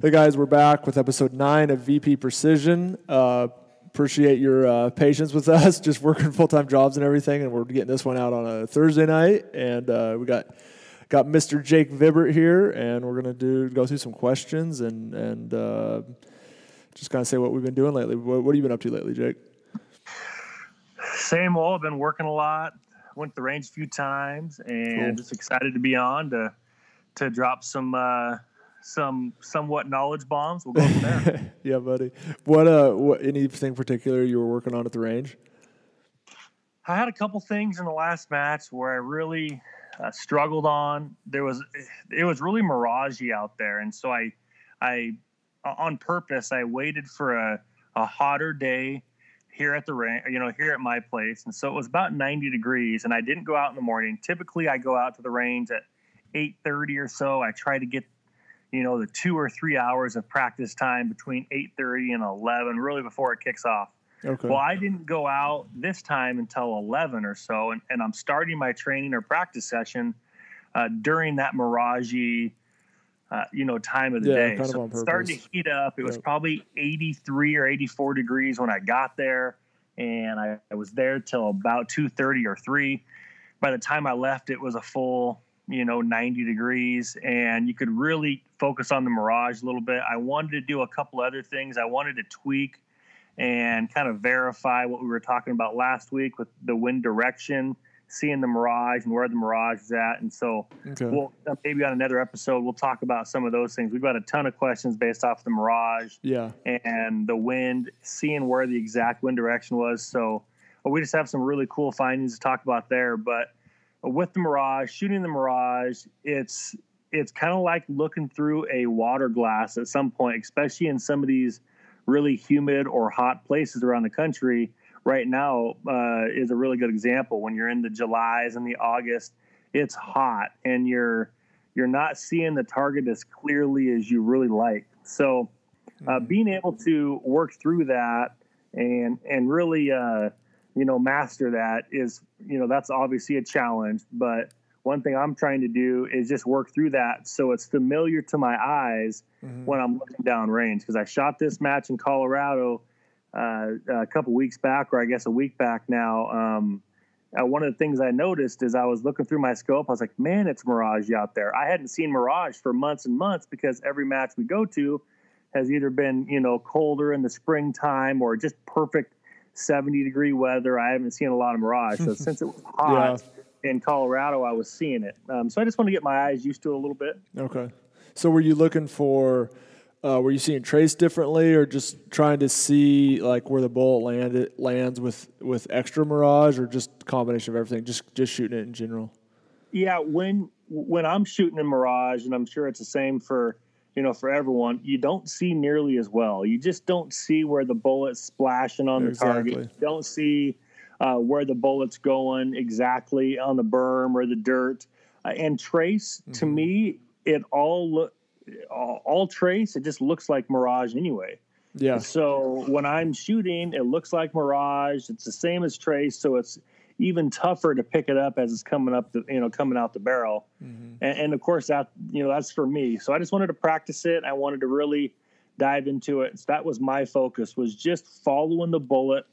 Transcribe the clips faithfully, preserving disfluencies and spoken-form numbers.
Hey guys, we're back with episode nine of V P Precision. Uh, appreciate your uh, patience with us, just working full-time jobs and everything, and we're getting this one out on a Thursday night. And uh, we got got Mister Jake Vibbert here, and we're gonna do go through some questions and and uh, just kind of say what we've been doing lately. What, what have you been up to lately, Jake? Same old. I've been working a lot. Went to the range a few times, and cool. Just excited to be on to to drop some. Uh, Some somewhat knowledge bombs. We'll go from there. Yeah, buddy. What uh, what anything particular you were working on at the range? I had a couple things in the last match where I really uh, struggled on. There was it was really miragey out there, and so I, I on purpose I waited for a, a hotter day here at the range, you know, here at my place, and so it was about ninety degrees, and I didn't go out in the morning. Typically, I go out to the range at eight thirty or so. I try to get you know, the two or three hours of practice time between eight thirty and eleven, really before it kicks off. Okay. Well, I didn't go out this time until eleven or so, and, and I'm starting my training or practice session uh, during that miragey, uh, you know, time of the yeah, day. Kind so of on starting to heat up. It was yeah. probably eighty-three or eighty-four degrees when I got there, and I, I was there till about two thirty or three. By the time I left, it was a full, you know, ninety degrees, and you could really focus on the mirage a little bit. I wanted to do a couple other things. I wanted to tweak and kind of verify what we were talking about last week with the wind direction, seeing the mirage and where the mirage is at. And so okay. we'll maybe on another episode, we'll talk about some of those things. We've got a ton of questions based off the mirage yeah. and the wind, seeing where the exact wind direction was. So well, we just have some really cool findings to talk about there, but with the mirage, shooting the mirage, it's it's kind of like looking through a water glass at some point, especially in some of these really humid or hot places around the country. Right now uh, is a really good example. When you're in the Julys and the August, it's hot, and you're you're not seeing the target as clearly as you really like. So uh, being able to work through that and and really uh, you know, master that is, you know, that's obviously a challenge, but one thing I'm trying to do is just work through that so it's familiar to my eyes mm-hmm. when I'm looking down range. Because I shot this match in Colorado uh, a couple weeks back, or I guess a week back now. Um, uh, one of the things I noticed is I was looking through my scope. I was like, man, it's mirage out there. I hadn't seen mirage for months and months because every match we go to has either been, you know, colder in the springtime or just perfect seventy degree weather. I haven't seen a lot of mirage. So since it was hot yeah. in Colorado, I was seeing it. Um, so I just want to get my eyes used to it a little bit. Okay. So were you looking for, uh, were you seeing trace differently, or just trying to see like where the bullet landed lands with, with extra mirage, or just combination of everything, just, just shooting it in general? Yeah. When, when I'm shooting in mirage, and I'm sure it's the same for, you know, for everyone, you don't see nearly as well. You just don't see where the bullet's splashing on exactly. the target. You don't see uh, where the bullet's going exactly on the berm or the dirt. Uh, and trace, mm-hmm. to me, it all, lo- all all trace, it just looks like mirage anyway. Yeah. So when I'm shooting, it looks like mirage. It's the same as trace, so it's even tougher to pick it up as it's coming up, the, you know, coming out the barrel. Mm-hmm. And, and of course that, you know, that's for me. So I just wanted to practice it. I wanted to really dive into it. So that was my focus, was just following the bullet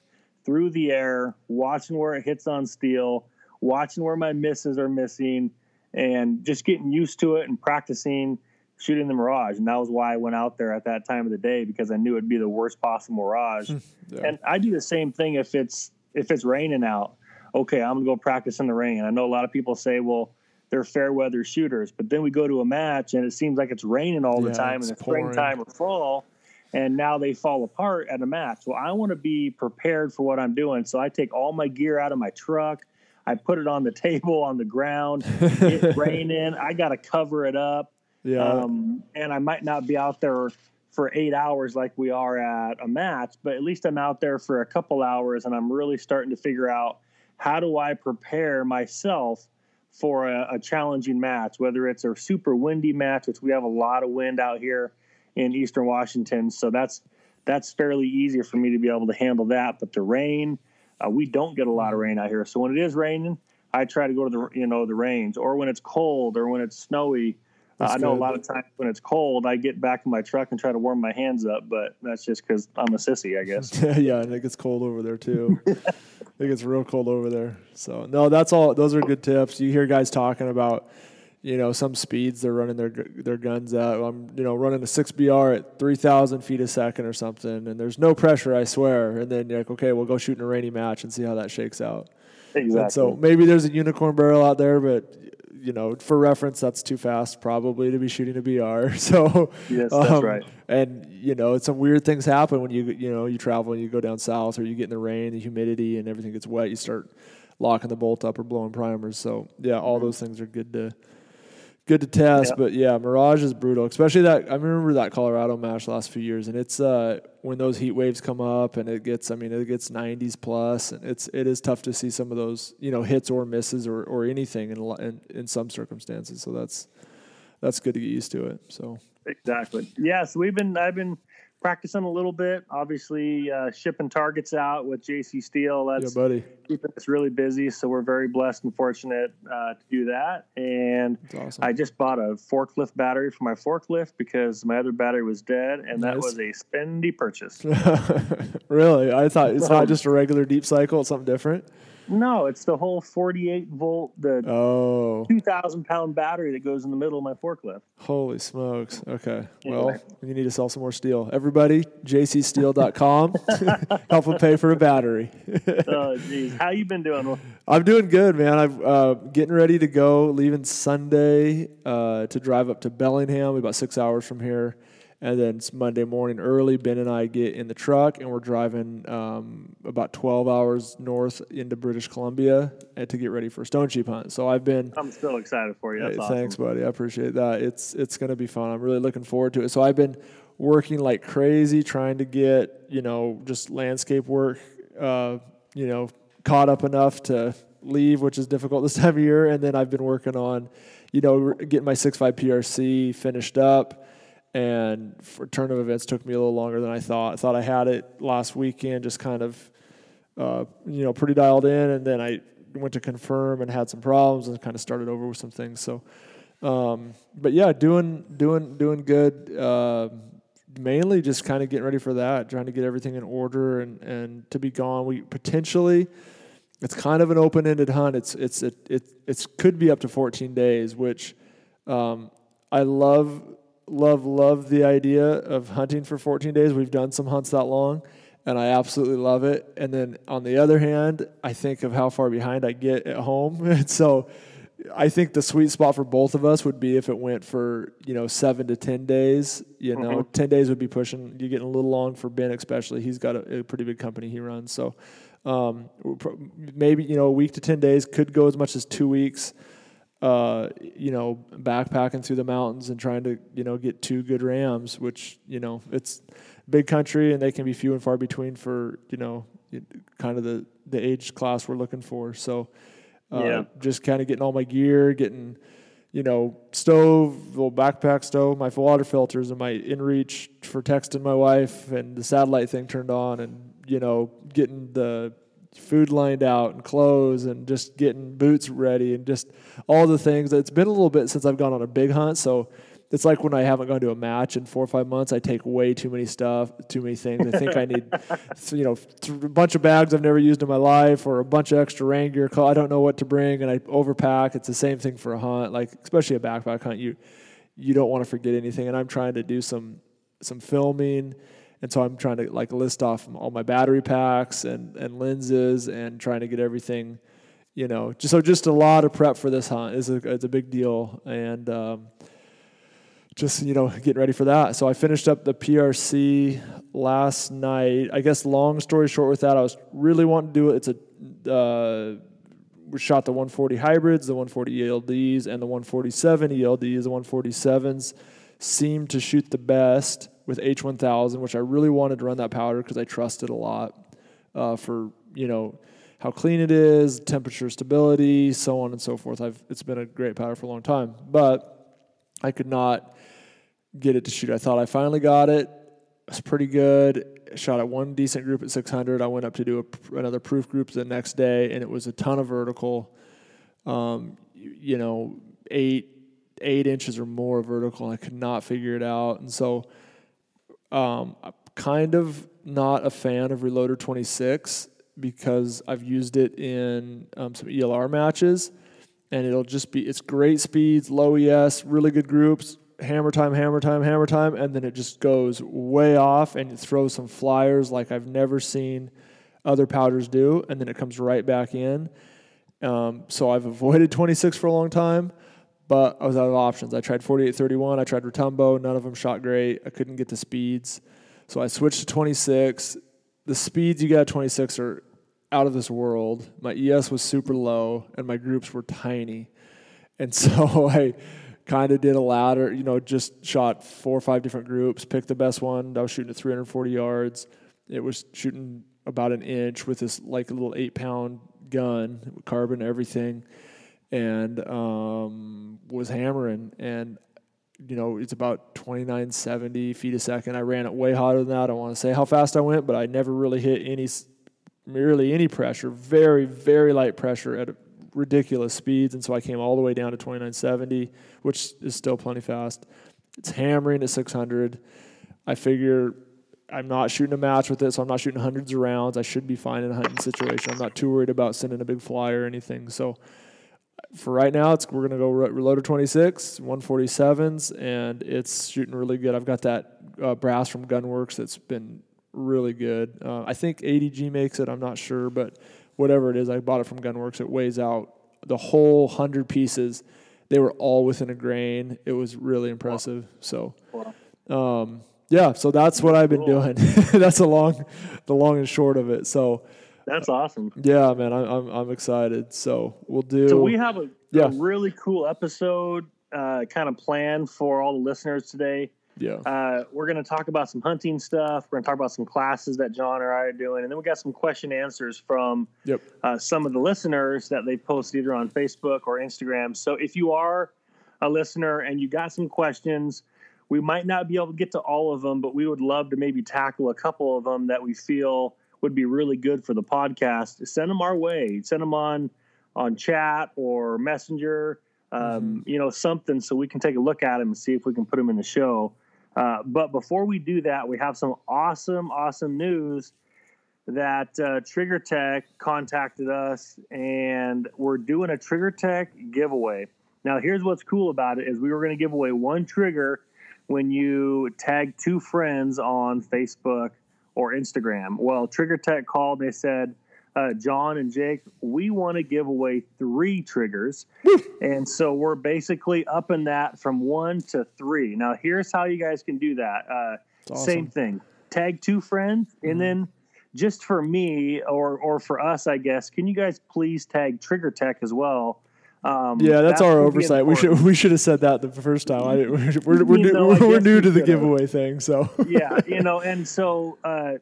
through the air, watching where it hits on steel, watching where my misses are missing, and just getting used to it and practicing shooting the mirage. And that was why I went out there at that time of the day, because I knew it'd be the worst possible mirage. yeah. And I do the same thing if it's, if it's raining out. Okay, I'm going to go practice in the rain. I know a lot of people say, well, they're fair weather shooters, but then we go to a match and it seems like it's raining all yeah, the time in the pouring. springtime or fall, and now they fall apart at a match. Well, I want to be prepared for what I'm doing, so I take all my gear out of my truck. I put it on the table, on the ground. It's raining. I got to cover it up. Yeah. Um, and I might not be out there for eight hours like we are at a match, but at least I'm out there for a couple hours, and I'm really starting to figure out, how do I prepare myself for a, a challenging match, whether it's a super windy match, which we have a lot of wind out here in Eastern Washington. So that's that's fairly easier for me to be able to handle that. But the rain, uh, we don't get a lot of rain out here. So when it is raining, I try to go to the, you know, the range, or when it's cold or when it's snowy, Uh, I know good. A lot of times when it's cold, I get back in my truck and try to warm my hands up, but that's just because I'm a sissy, I guess. Yeah, and it gets cold over there too. It gets real cold over there. So no, that's all. Those are good tips. You hear guys talking about, you know, some speeds they're running their their guns at. I'm, you know, running a six B R at three thousand feet a second or something, and there's no pressure, I swear. And then you're like, okay, we'll go shoot in a rainy match and see how that shakes out. Exactly. And so maybe there's a unicorn barrel out there, but you know, for reference, that's too fast probably to be shooting a B R. So yes, that's um, right. And you know, it's some weird things happen when you you know you travel and you go down south, or you get in the rain, the humidity, and everything gets wet. You start locking the bolt up or blowing primers. So yeah, all mm-hmm. those things are good to good to test. Yeah. But yeah, Mirage is brutal, especially that. I remember that Colorado match last few years, and it's uh, when those heat waves come up and it gets. I mean, it gets nineties plus, and it's it is tough to see some of those, you know, hits or misses or, or anything in, in in some circumstances. So that's that's good to get used to it. So exactly, yeah. So we've been I've been practicing a little bit. Obviously, uh, shipping targets out with J C Steel. That's yeah, buddy. Keeping us really busy. So we're very blessed and fortunate uh, to do that. And awesome. I just bought a forklift battery for my forklift because my other battery was dead, and nice. That was a spendy purchase. Really? I thought it's not just a regular deep cycle, it's something different? No, it's the whole forty-eight volt, the oh. two thousand pound battery that goes in the middle of my forklift. Holy smokes. Okay. Anyway. Well, you need to sell some more steel. Everybody, j c steel dot com. Help them pay for a battery. Oh, geez. How you been doing? I'm doing good, man. I'm uh, getting ready to go, leaving Sunday uh, to drive up to Bellingham, about six hours from here. And then it's Monday morning early, Ben and I get in the truck, and we're driving um, about twelve hours north into British Columbia to get ready for a stone sheep hunt. So I've been... I'm still excited for you. That's hey, awesome. Thanks, buddy. I appreciate that. It's it's going to be fun. I'm really looking forward to it. So I've been working like crazy, trying to get, you know, just landscape work, uh, you know, caught up enough to leave, which is difficult this time of year. And then I've been working on, you know, getting my six point five P R C finished up. And for turn of events took me a little longer than I thought. I thought I had it last weekend, just kind of, uh, you know, pretty dialed in. And then I went to confirm and had some problems and kind of started over with some things. So, um, but yeah, doing, doing, doing good. Uh, mainly just kind of getting ready for that, trying to get everything in order and, and to be gone. We potentially, it's kind of an open-ended hunt. It's, it's, it, it, it's could be up to fourteen days, which, um, I love, Love, love the idea of hunting for fourteen days. We've done some hunts that long, and I absolutely love it. And then on the other hand, I think of how far behind I get at home. And so I think the sweet spot for both of us would be if it went for, you know, seven to ten days. You know, mm-hmm. ten days would be pushing. You're getting a little long for Ben especially. He's got a, a pretty big company he runs. So um, maybe, you know, a week to ten days, could go as much as two weeks. Uh, you know, backpacking through the mountains and trying to, you know, get two good rams, which, you know, it's big country and they can be few and far between for, you know, kind of the, the age class we're looking for. So uh, yeah. just kind of getting all my gear, getting, you know, stove, little backpack stove, my water filters and my inReach for texting my wife and the satellite thing turned on and, you know, getting the food lined out and clothes and just getting boots ready and just all the things. It's been a little bit since I've gone on a big hunt, so it's like when I haven't gone to a match in four or five months, I take way too many stuff, too many things. I think I need, you know, a bunch of bags I've never used in my life or a bunch of extra rain gear. I don't know what to bring, and I overpack. It's the same thing for a hunt, like especially a backpack hunt. You you don't want to forget anything, and I'm trying to do some some filming. And so I'm trying to like list off all my battery packs and, and lenses and trying to get everything, you know, just, so just a lot of prep for this hunt is a, it's a big deal. And, um, just, you know, getting ready for that. So I finished up the P R C last night. I guess long story short with that, I was really wanting to do it. It's a, uh, we shot the one forty hybrids, the one forty E L Ds and the one forty-seven E L Ds, the one forty-sevens seemed to shoot the best with H one thousand, which I really wanted to run that powder because I trust it a lot uh, for, you know, how clean it is, temperature stability, so on and so forth. I've It's been a great powder for a long time, but I could not get it to shoot. I thought I finally got it. It's pretty good. I shot at one decent group at six hundred. I went up to do a, another proof group the next day, and it was a ton of vertical, um, you, you know, eight, eight inches or more vertical, and I could not figure it out. And so um, I'm kind of not a fan of Reloader twenty-six because I've used it in um, some E L R matches, and it'll just be, it's great speeds, low E S, really good groups, hammer time, hammer time, hammer time, and then it just goes way off, and it throws some flyers like I've never seen other powders do, and then it comes right back in. Um, so I've avoided twenty-six for a long time, but I was out of options. I tried forty-eight thirty-one, I tried Retumbo, none of them shot great. I couldn't get the speeds. So I switched to twenty-six. The speeds you got at twenty-six are out of this world. My E S was super low, and my groups were tiny. And so I kind of did a ladder, you know, just shot four or five different groups, picked the best one. I was shooting at three forty yards. It was shooting about an inch with this, like, little eight-pound gun, carbon, everything, and um, was hammering. And, you know, it's about twenty-nine seventy feet a second. I ran it way hotter than that. I don't want to say how fast I went, but I never really hit any, really any pressure, very, very light pressure at ridiculous speeds. And so I came all the way down to twenty-nine seventy, which is still plenty fast. It's hammering at six hundred. I figure I'm not shooting a match with it, so I'm not shooting hundreds of rounds. I should be fine in a hunting situation. I'm not too worried about sending a big flyer or anything. So for right now, it's we're going to go Reloader twenty-six, one forty-sevens, and it's shooting really good. I've got that uh, brass from Gunworks that's been really good. Uh, I think A D G makes it. I'm not sure, but whatever it is, I bought it from Gunworks. It weighs out the whole one hundred pieces. They were all within a grain. It was really impressive. So, um yeah, so that's what I've been doing. That's a long, the long and short of it. So that's awesome. Yeah, man, I'm I'm, I'm excited. So we'll do. So we have a, yeah. a really cool episode uh, kind of planned for all the listeners today. Yeah, uh, we're going to talk about some hunting stuff. We're going to talk about some classes that John or I are doing, and then we got some question answers from yep. uh, some of the listeners that they post either on Facebook or Instagram. So if you are a listener and you got some questions, we might not be able to get to all of them, but we would love to maybe tackle a couple of them that we feel would be really good for the podcast. Send them our way. Send them on on chat or Messenger, um, mm-hmm. you know, something so we can take a look at them and see if we can put them in the show. Uh, but before we do that, we have some awesome, awesome news that uh, Trigger Tech contacted us, and we're doing a Trigger Tech giveaway. Now, here's what's cool about it is we were going to give away one trigger when you tag two friends on Facebook or Instagram. Well, Trigger Tech called. They said, uh, John and Jake, we want to give away three triggers. And so we're basically upping that from one to three. Now, here's how you guys can do that. Uh, awesome. Same thing. Tag two friends. Mm-hmm. And then just for me or or for us, I guess, can you guys please tag Trigger Tech as well? Um, yeah, that's that our oversight. We should we should have said that the first time. I we're we're, we're, new, know, we're new to the giveaway have. thing, so yeah, you know. And so, uh,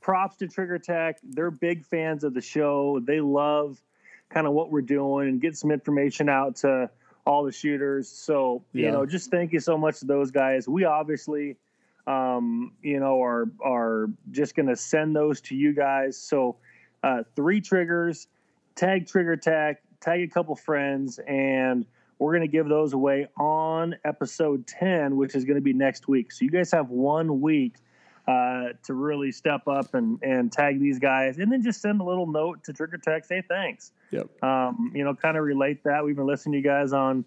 props to Trigger Tech. They're big fans of the show. They love kind of what we're doing and get some information out to all the shooters. So yeah. you know, just thank you so much to those guys. We obviously, um, you know, are are just going to send those to you guys. So uh, three triggers, tag Trigger Tech. Tag a couple friends, and we're going to give those away on episode ten, which is going to be next week. So you guys have one week uh, to really step up and, and tag these guys, and then just send a little note to Trigger Tech, say thanks. Yep. Um, you know, kind of relate that. We've been listening to you guys on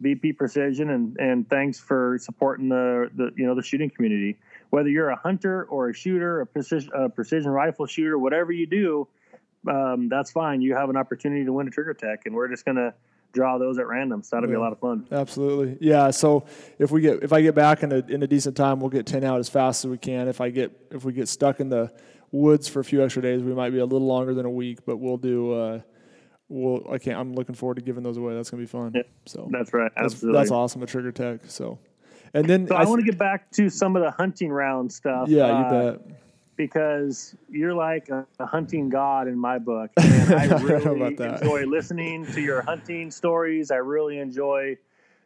V P Precision, and and thanks for supporting the, the you know the shooting community. Whether you're a hunter or a shooter, a precision, a precision rifle shooter, whatever you do, Um, that's fine. You have an opportunity to win a Trigger Tech, and we're just going to draw those at random. So that'll yeah. be a lot of fun. Absolutely. Yeah. So if we get, if I get back in a, in a decent time, we'll get ten out as fast as we can. If I get, if we get stuck in the woods for a few extra days, we might be a little longer than a week, but we'll do, uh, we'll, I can't, I'm looking forward to giving those away. That's going to be fun. Yeah, so that's right. Absolutely. That's, that's awesome. A Trigger Tech. So, and then so I, I th- want to get back to some of the hunting round stuff. Yeah, uh, you bet. Because you're like a, a hunting god in my book. And I really I enjoy listening to your hunting stories. I really enjoy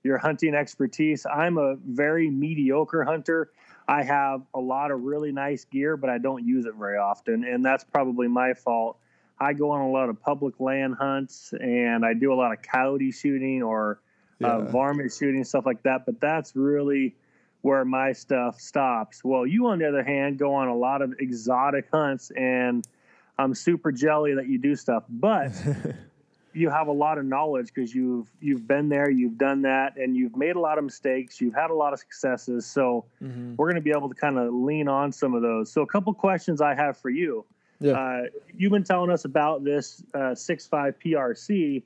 your hunting expertise. I'm a very mediocre hunter. I have a lot of really nice gear, but I don't use it very often. And that's probably my fault. I go on a lot of public land hunts, and I do a lot of coyote shooting or yeah. uh, varmint shooting, stuff like that. But that's really where my stuff stops. Well, you, on the other hand, go on a lot of exotic hunts, and I'm super jelly that you do stuff. But you have a lot of knowledge because you've you've been there, you've done that, and you've made a lot of mistakes. You've had a lot of successes. So mm-hmm. we're going to be able to kind of lean on some of those. So a couple questions I have for you. Yeah. Uh, you've been telling us about this uh, six point five P R C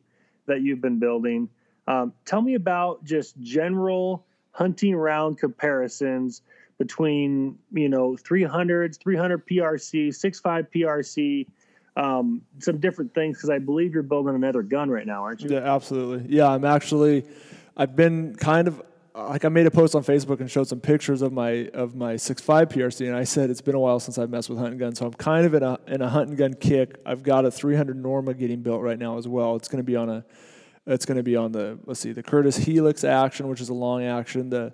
that you've been building. Um, tell me about just general hunting round comparisons between, you know, three hundreds, three hundred P R C, six point five P R C, um, some different things, because I believe you're building another gun right now, aren't you? Yeah, absolutely. Yeah, I'm actually, I've been kind of, like I made a post on Facebook and showed some pictures of my of my six point five P R C, and I said it's been a while since I've messed with hunting guns, so I'm kind of in a in a hunting gun kick. I've got a three hundred Norma getting built right now as well. It's going to be on a, it's going to be on the let's see the Curtis Helix action, which is a long action, the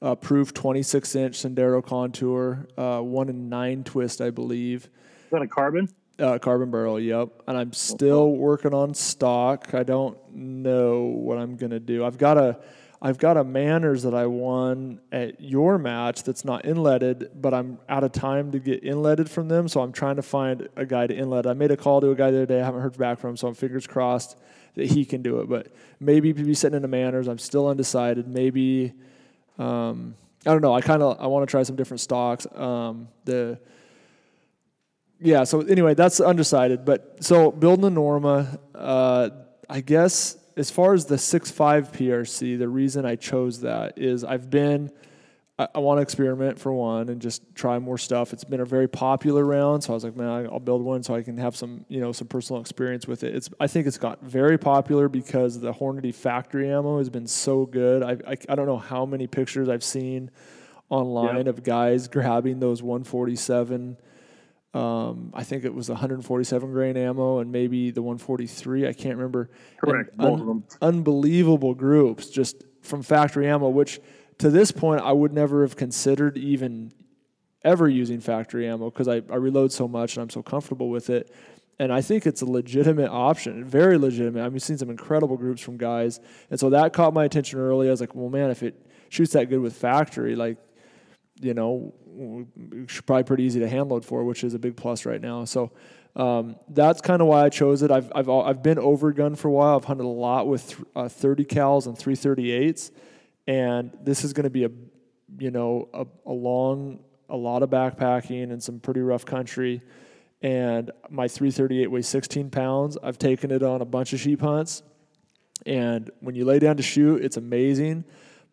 uh, Proof twenty-six inch Sendero Contour, uh, one in nine twist, I believe. Is that a carbon? Uh, carbon barrel, yep. And I'm still working on stock. I don't know what I'm going to do. I've got a I've got a Manners that I won at your match that's not inletted, but I'm out of time to get inletted from them, so I'm trying to find a guy to inlet. I made a call to a guy the other day I haven't heard back from, so I'm fingers crossed that he can do it. But maybe be sitting in a Manners. I'm still undecided. Maybe um, I don't know. I kind of I want to try some different stocks. Um, the yeah. So anyway, that's undecided. But so building a Norma, uh, I guess. As far as the six point five P R C, the reason I chose that is I've been, I, I want to experiment for one and just try more stuff. It's been a very popular round, so I was like, man, I'll build one so I can have some, you know, some personal experience with it. It's, I think it's got very popular because the Hornady factory ammo has been so good. I, I, I don't know how many pictures I've seen online yeah. of guys grabbing those one forty-seven. Um, I think it was one forty-seven grain ammo and maybe the one forty-three. I can't remember. Correct. Both un- of them. Unbelievable groups just from factory ammo, which to this point I would never have considered even ever using factory ammo because I, I reload so much and I'm so comfortable with it. And I think it's a legitimate option, very legitimate. I've seen some incredible groups from guys. And so that caught my attention early. I was like, well, man, if it shoots that good with factory, like, you know, probably pretty easy to hand load for, which is a big plus right now. So um, that's kind of why I chose it. I've I've I've been overgunned for a while. I've hunted a lot with uh, thirty cals and three thirty-eights, and this is going to be a you know a, a long a lot of backpacking and some pretty rough country. And my three thirty-eight weighs sixteen pounds. I've taken it on a bunch of sheep hunts, and when you lay down to shoot, it's amazing.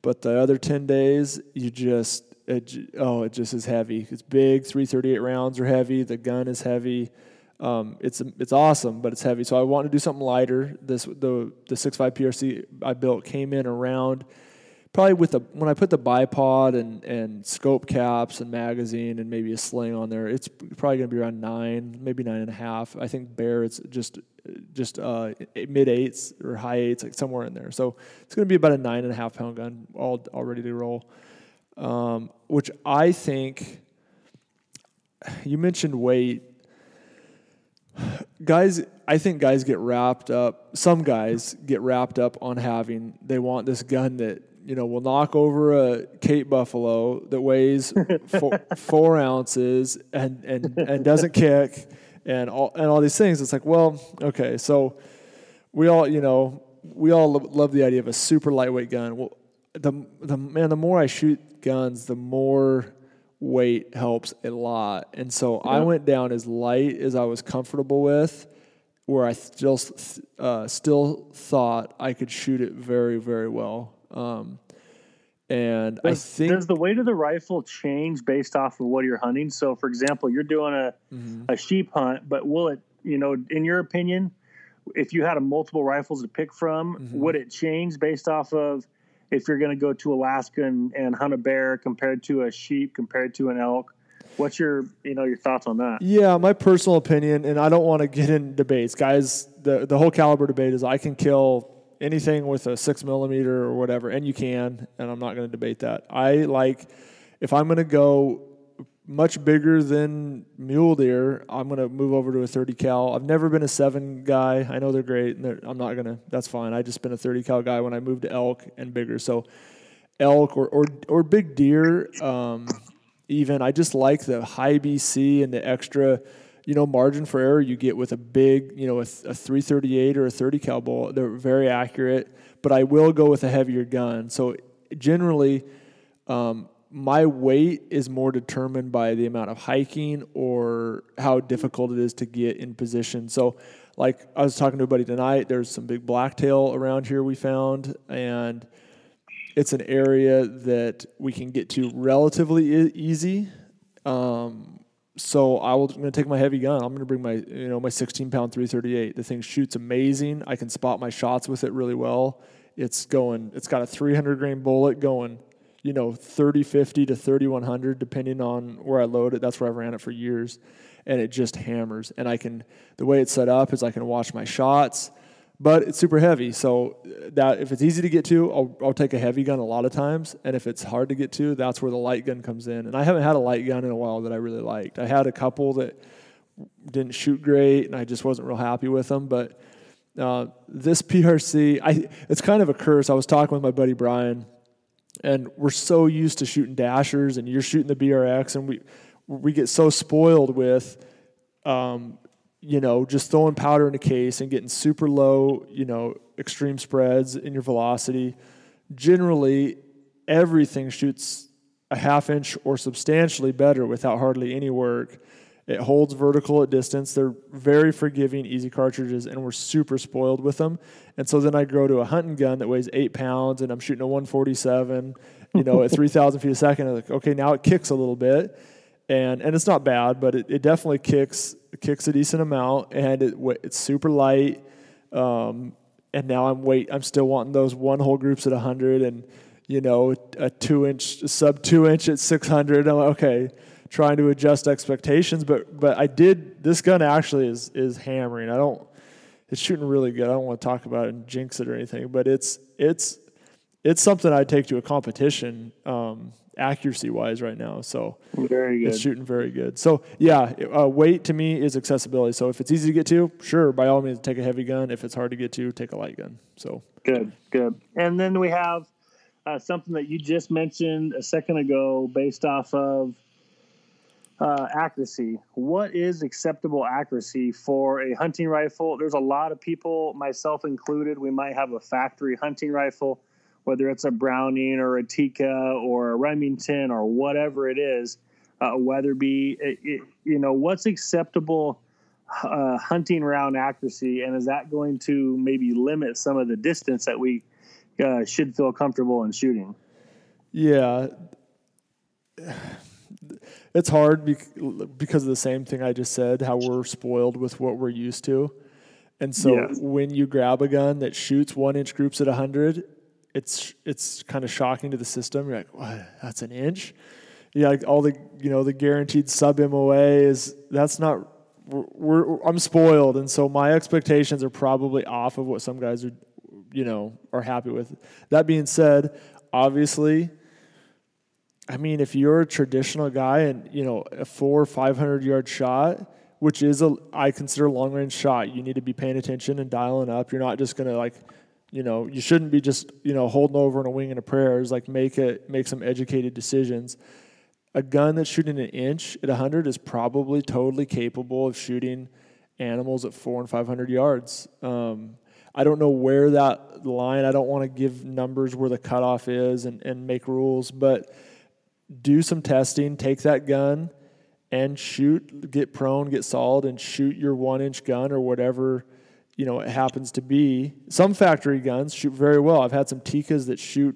But the other ten days, you just It, oh, it just is heavy. It's big. three thirty-eight rounds are heavy. The gun is heavy. Um, it's it's awesome, but it's heavy. So I wanted to do something lighter. This the the six point five P R C I built came in around probably with the when I put the bipod and and scope caps and magazine and maybe a sling on there. It's probably gonna be around nine, maybe nine and a half. I think bare it's just just uh, mid eights or high eights, like somewhere in there. So it's gonna be about a nine and a half pound gun, all all ready to roll. Um, which I think you mentioned weight. Guys, I think guys get wrapped up. Some guys get wrapped up on having, they want this gun that, you know, will knock over a Cape Buffalo that weighs four, four ounces and, and, and doesn't kick and all, and all these things. It's like, well, okay. So we all, you know, we all lo- love the idea of a super lightweight gun. Well, the, the man, the more I shoot guns, the more weight helps a lot. And so yeah. I went down as light as I was comfortable with, where I still, uh, still thought I could shoot it very, very well. Um, and does, I think... Does the weight of the rifle change based off of what you're hunting? So, for example, you're doing a, mm-hmm. a sheep hunt, but will it, you know, in your opinion, if you had a multiple rifles to pick from, mm-hmm. would it change based off of if you're going to go to Alaska and, and hunt a bear compared to a sheep, compared to an elk? What's your, you know, your thoughts on that? Yeah, my personal opinion, and I don't want to get in debates. Guys, the, the whole caliber debate is I can kill anything with a six millimeter or whatever, and you can, and I'm not going to debate that. I like, if I'm going to go much bigger than mule deer, I'm going to move over to a thirty cal. I've never been a seven guy. I know they're great, and they're, I'm not going to. That's fine. I just been a thirty cal guy when I moved to elk and bigger. So elk or or, or big deer, um, even, I just like the high B C and the extra, you know, margin for error you get with a big, you know, a, a three thirty-eight or a thirty cal bullet. They're very accurate, but I will go with a heavier gun. So generally, um, my weight is more determined by the amount of hiking or how difficult it is to get in position. So, like, I was talking to a buddy tonight, there's some big blacktail around here we found, and it's an area that we can get to relatively e- easy. Um, so I will, I'm going to take my heavy gun. I'm going to bring my, you know, my sixteen pound three thirty-eight. The thing shoots amazing. I can spot my shots with it really well. It's going, it's got a three hundred grain bullet going, you know, thirty fifty to thirty-one hundred, depending on where I load it. That's where I've ran it for years. And it just hammers. And I can, the way it's set up is I can watch my shots, but it's super heavy. So that if it's easy to get to, I'll, I'll take a heavy gun a lot of times. And if it's hard to get to, that's where the light gun comes in. And I haven't had a light gun in a while that I really liked. I had a couple that didn't shoot great, and I just wasn't real happy with them. But uh, this P R C, I it's kind of a curse. I was talking with my buddy Brian, and we're so used to shooting Dashers, and you're shooting the B R X, and we we get so spoiled with, um, you know, just throwing powder in a case and getting super low, you know, extreme spreads in your velocity. Generally, everything shoots a half inch or substantially better without hardly any work. It holds vertical at distance. They're very forgiving, easy cartridges, and we're super spoiled with them. And so then I grow to a hunting gun that weighs eight pounds, and I'm shooting a one forty-seven, you know, at three thousand feet a second. I'm like, okay, now it kicks a little bit, and and it's not bad, but it, it definitely kicks kicks a decent amount, and it it's super light. Um, and now I'm wait, I'm still wanting those one hole groups at one hundred, and you know, a two inch sub two inch at six hundred. I'm like, okay. Trying to adjust expectations, but but I did, this gun actually is is hammering. I don't, it's shooting really good. I don't want to talk about it and jinx it or anything, but it's it's it's something I'd take to a competition, um, accuracy wise right now. So very good. It's shooting very good. So yeah, uh, weight to me is accessibility. So if it's easy to get to, sure, by all means take a heavy gun. If it's hard to get to, take a light gun. So good, good. And then we have uh, something that you just mentioned a second ago, based off of Uh, accuracy. What is acceptable accuracy for a hunting rifle? There's a lot of people, myself included, we might have a factory hunting rifle, whether it's a Browning or a Tika or a Remington or whatever it is, uh, Weatherby. It, it, you know, what's acceptable uh, hunting round accuracy, and is that going to maybe limit some of the distance that we uh, should feel comfortable in shooting? Yeah. It's hard because of the same thing I just said, how we're spoiled with what we're used to. And so yeah. When you grab a gun that shoots one-inch groups at one hundred, it's it's kind of shocking to the system. You're like, what? That's an inch? Yeah, like all the, you know, the guaranteed sub-M O A is, that's not, we're, we're, I'm spoiled. And so my expectations are probably off of what some guys are, you know, are happy with. That being said, obviously, I mean, if you're a traditional guy and, you know, a four or five hundred yard shot, which is a, I consider a long range shot, you need to be paying attention and dialing up. You're not just going to like, you know, you shouldn't be just, you know, holding over in a wing and a prayer. It's like make it, make some educated decisions. A gun that's shooting an inch at one hundred is probably totally capable of shooting animals at four and five hundred yards. Um, I don't know where that line, I don't want to give numbers where the cutoff is and, and make rules, but do some testing, take that gun and shoot, get prone, get solid, and shoot your one-inch gun or whatever, you know, it happens to be. Some factory guns shoot very well. I've had some Tikas that shoot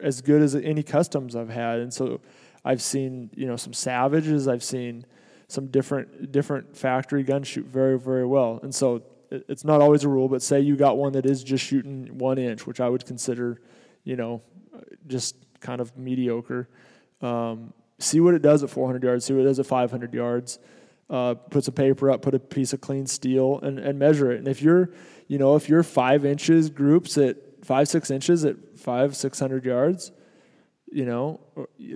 as good as any customs I've had. And so I've seen, you know, some Savages. I've seen some different different factory guns shoot very, very well. And so it's not always a rule, but say you got one that is just shooting one inch, which I would consider, you know, just kind of mediocre. Um, see what it does at four hundred yards, see what it does at five hundred yards, uh, put some paper up, put a piece of clean steel and, and measure it. And if you're, you know, if you're five inches groups at five, six inches at five, six hundred yards, you know,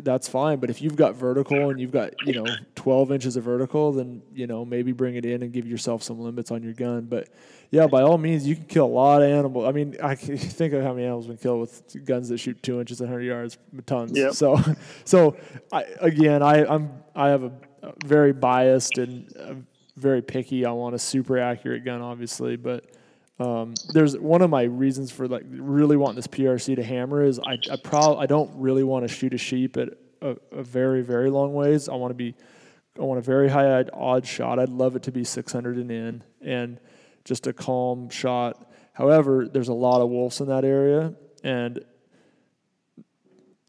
that's fine. But if you've got vertical and you've got, you know, twelve inches of vertical, then, you know, maybe bring it in and give yourself some limits on your gun. But, yeah, by all means, you can kill a lot of animals. I mean, I can think of how many animals we kill with guns that shoot two inches and one hundred yards, tons. Yep. So, so I, again, I, I'm I have a very biased and uh, very picky. I want a super accurate gun, obviously, but... Um, there's one of my reasons for like really wanting this P R C to hammer is I, I probably, I don't really want to shoot a sheep at a, a very, very long ways. I want to be, I want a very high odd shot. I'd love it to be six hundred and in and just a calm shot. However, there's a lot of wolves in that area, and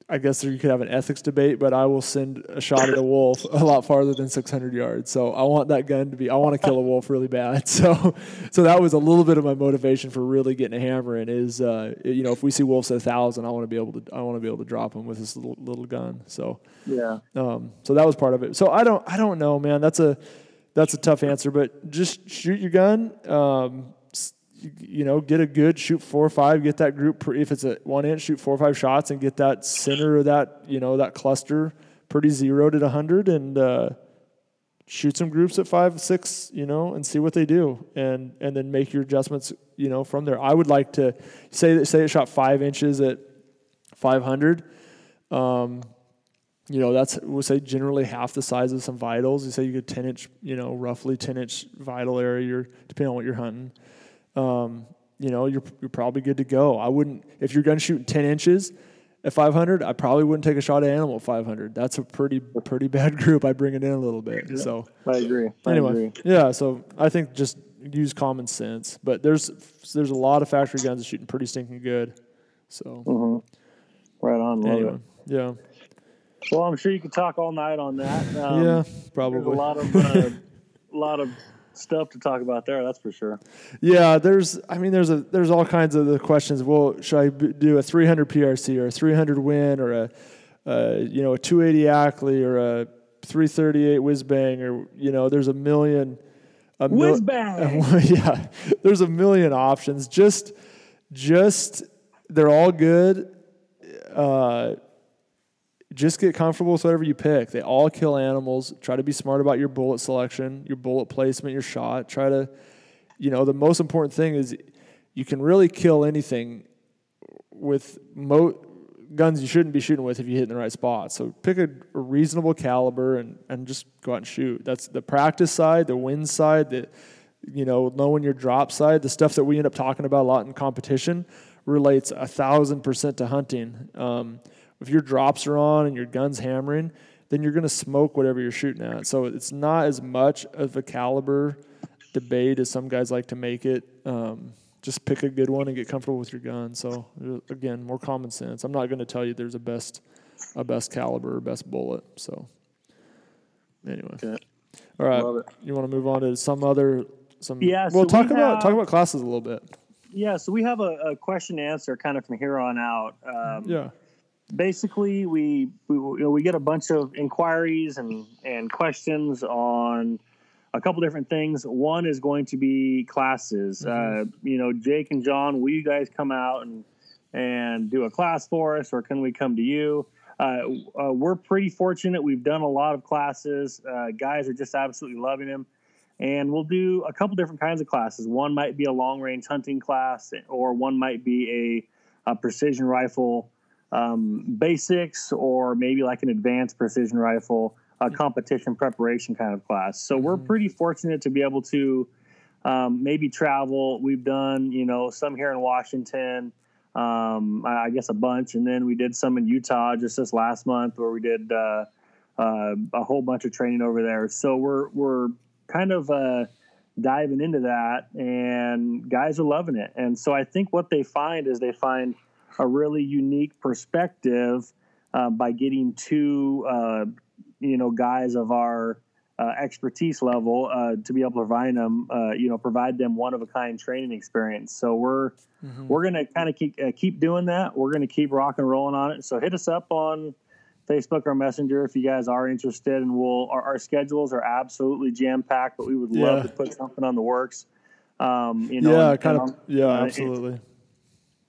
I guess you could have an ethics debate, but I will send a shot at a wolf a lot farther than six hundred yards. So I want that gun to be, I want to kill a wolf really bad. So, so that was a little bit of my motivation for really getting a hammer in is, uh, you know, if we see wolves at a thousand, I want to be able to, I want to be able to drop them with this little, little gun. So, yeah. Um, so that was part of it. So I don't, I don't know, man, that's a, that's a tough answer, but just shoot your gun. Um, you know, get a good shoot four or five, get that group. Pre- if it's a one inch, shoot four or five shots and get that center of that, you know, that cluster pretty zeroed at a hundred and, uh, shoot some groups at five, six, you know, and see what they do. And, and then make your adjustments, you know, from there. I would like to say that, say it shot five inches at five hundred. Um, you know, that's, we'll say generally half the size of some vitals. You say you get ten inch, you know, roughly ten inch vital area, you're, depending on what you're hunting. Um, you know, you're you're probably good to go. I wouldn't, if you're gun shooting ten inches at five hundred, I probably wouldn't take a shot at animal at five hundred. That's a pretty, pretty bad group. I bring it in a little bit. Yeah, so I agree. I anyway, agree. Yeah. So I think just use common sense, but there's, there's a lot of factory guns that shooting pretty stinking good. So mm-hmm. Right on. Love anyway, it. Yeah. Well, I'm sure you could talk all night on that. Um, yeah, probably. There's a lot of, uh, a lot of, stuff to talk about there, that's for sure. Yeah, there's I mean there's a there's all kinds of the questions. Well, should I b- do a three hundred P R C or a three hundred Win or a uh, you know a two eighty Ackley or a three thirty-eight whiz bang or you know there's a million a mil- whiz bang. Yeah, there's a million options. Just just they're all good. Uh, Just get comfortable with whatever you pick. They all kill animals. Try to be smart about your bullet selection, your bullet placement, your shot. Try to, you know, the most important thing is you can really kill anything with mo- guns you shouldn't be shooting with if you hit in the right spot. So pick a, a reasonable caliber and, and just go out and shoot. That's the practice side, the win side, the, you know, knowing your drop side, the stuff that we end up talking about a lot in competition relates a thousand percent to hunting. Um, If your drops are on and your gun's hammering, then you're going to smoke whatever you're shooting at. So it's not as much of a caliber debate as some guys like to make it. Um, just pick a good one and get comfortable with your gun. So, again, more common sense. I'm not going to tell you there's a best a best caliber or best bullet. So, anyway. Okay. All right. You want to move on to some other – some? Yeah, well, so talk we about have... talk about classes a little bit. Yeah, so we have a, a question to answer kind of from here on out. Um, yeah. Basically, we we you know, we get a bunch of inquiries and, and questions on a couple different things. One is going to be classes. Mm-hmm. Uh, you know, Jake and John, will you guys come out and and do a class for us, or can we come to you? Uh, uh, we're pretty fortunate. We've done a lot of classes. Uh, guys are just absolutely loving them. And we'll do a couple different kinds of classes. One might be a long-range hunting class, or one might be a, a precision rifle Um, basics, or maybe like an advanced precision rifle, a competition preparation kind of class. So we're pretty fortunate to be able to um, maybe travel. We've done, you know, some here in Washington, um, I guess a bunch, and then we did some in Utah just this last month, where we did uh, uh, a whole bunch of training over there. So we're we're kind of uh, diving into that, and guys are loving it. And so I think what they find is they find a really unique perspective uh, by getting two, uh, you know, guys of our uh, expertise level uh, to be able to provide them, uh, you know, provide them one of a kind training experience. So we're mm-hmm. we're gonna kind of keep uh, keep doing that. We're gonna keep rock and rolling on it. So hit us up on Facebook or Messenger if you guys are interested, and we'll our, our schedules are absolutely jam packed. But we would love yeah. to put something on the works. Um, you know, yeah, and, kind and of, on, yeah, uh, absolutely.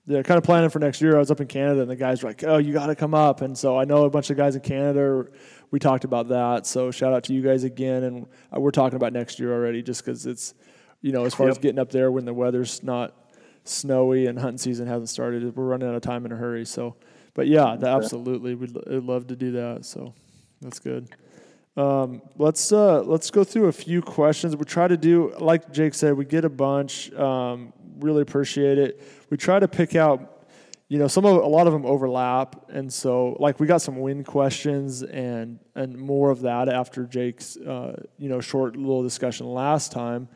yeah, kind of planning for next year, I was up in Canada, and the guys were like, oh, you got to come up. And so I know a bunch of guys in Canada, we talked about that. So shout out to you guys again. And we're talking about next year already just because it's, you know, as far yep. as getting up there when the weather's not snowy and hunting season hasn't started, we're running out of time in a hurry. So, but yeah, okay. absolutely. We'd, we'd love to do that. So that's good. Um, let's, uh, let's go through a few questions. We try to do, like Jake said, we get a bunch, um, really appreciate it. We try to pick out, you know, some of, a lot of them overlap. And so like we got some wind questions and, and more of that after Jake's, uh, you know, short little discussion last time.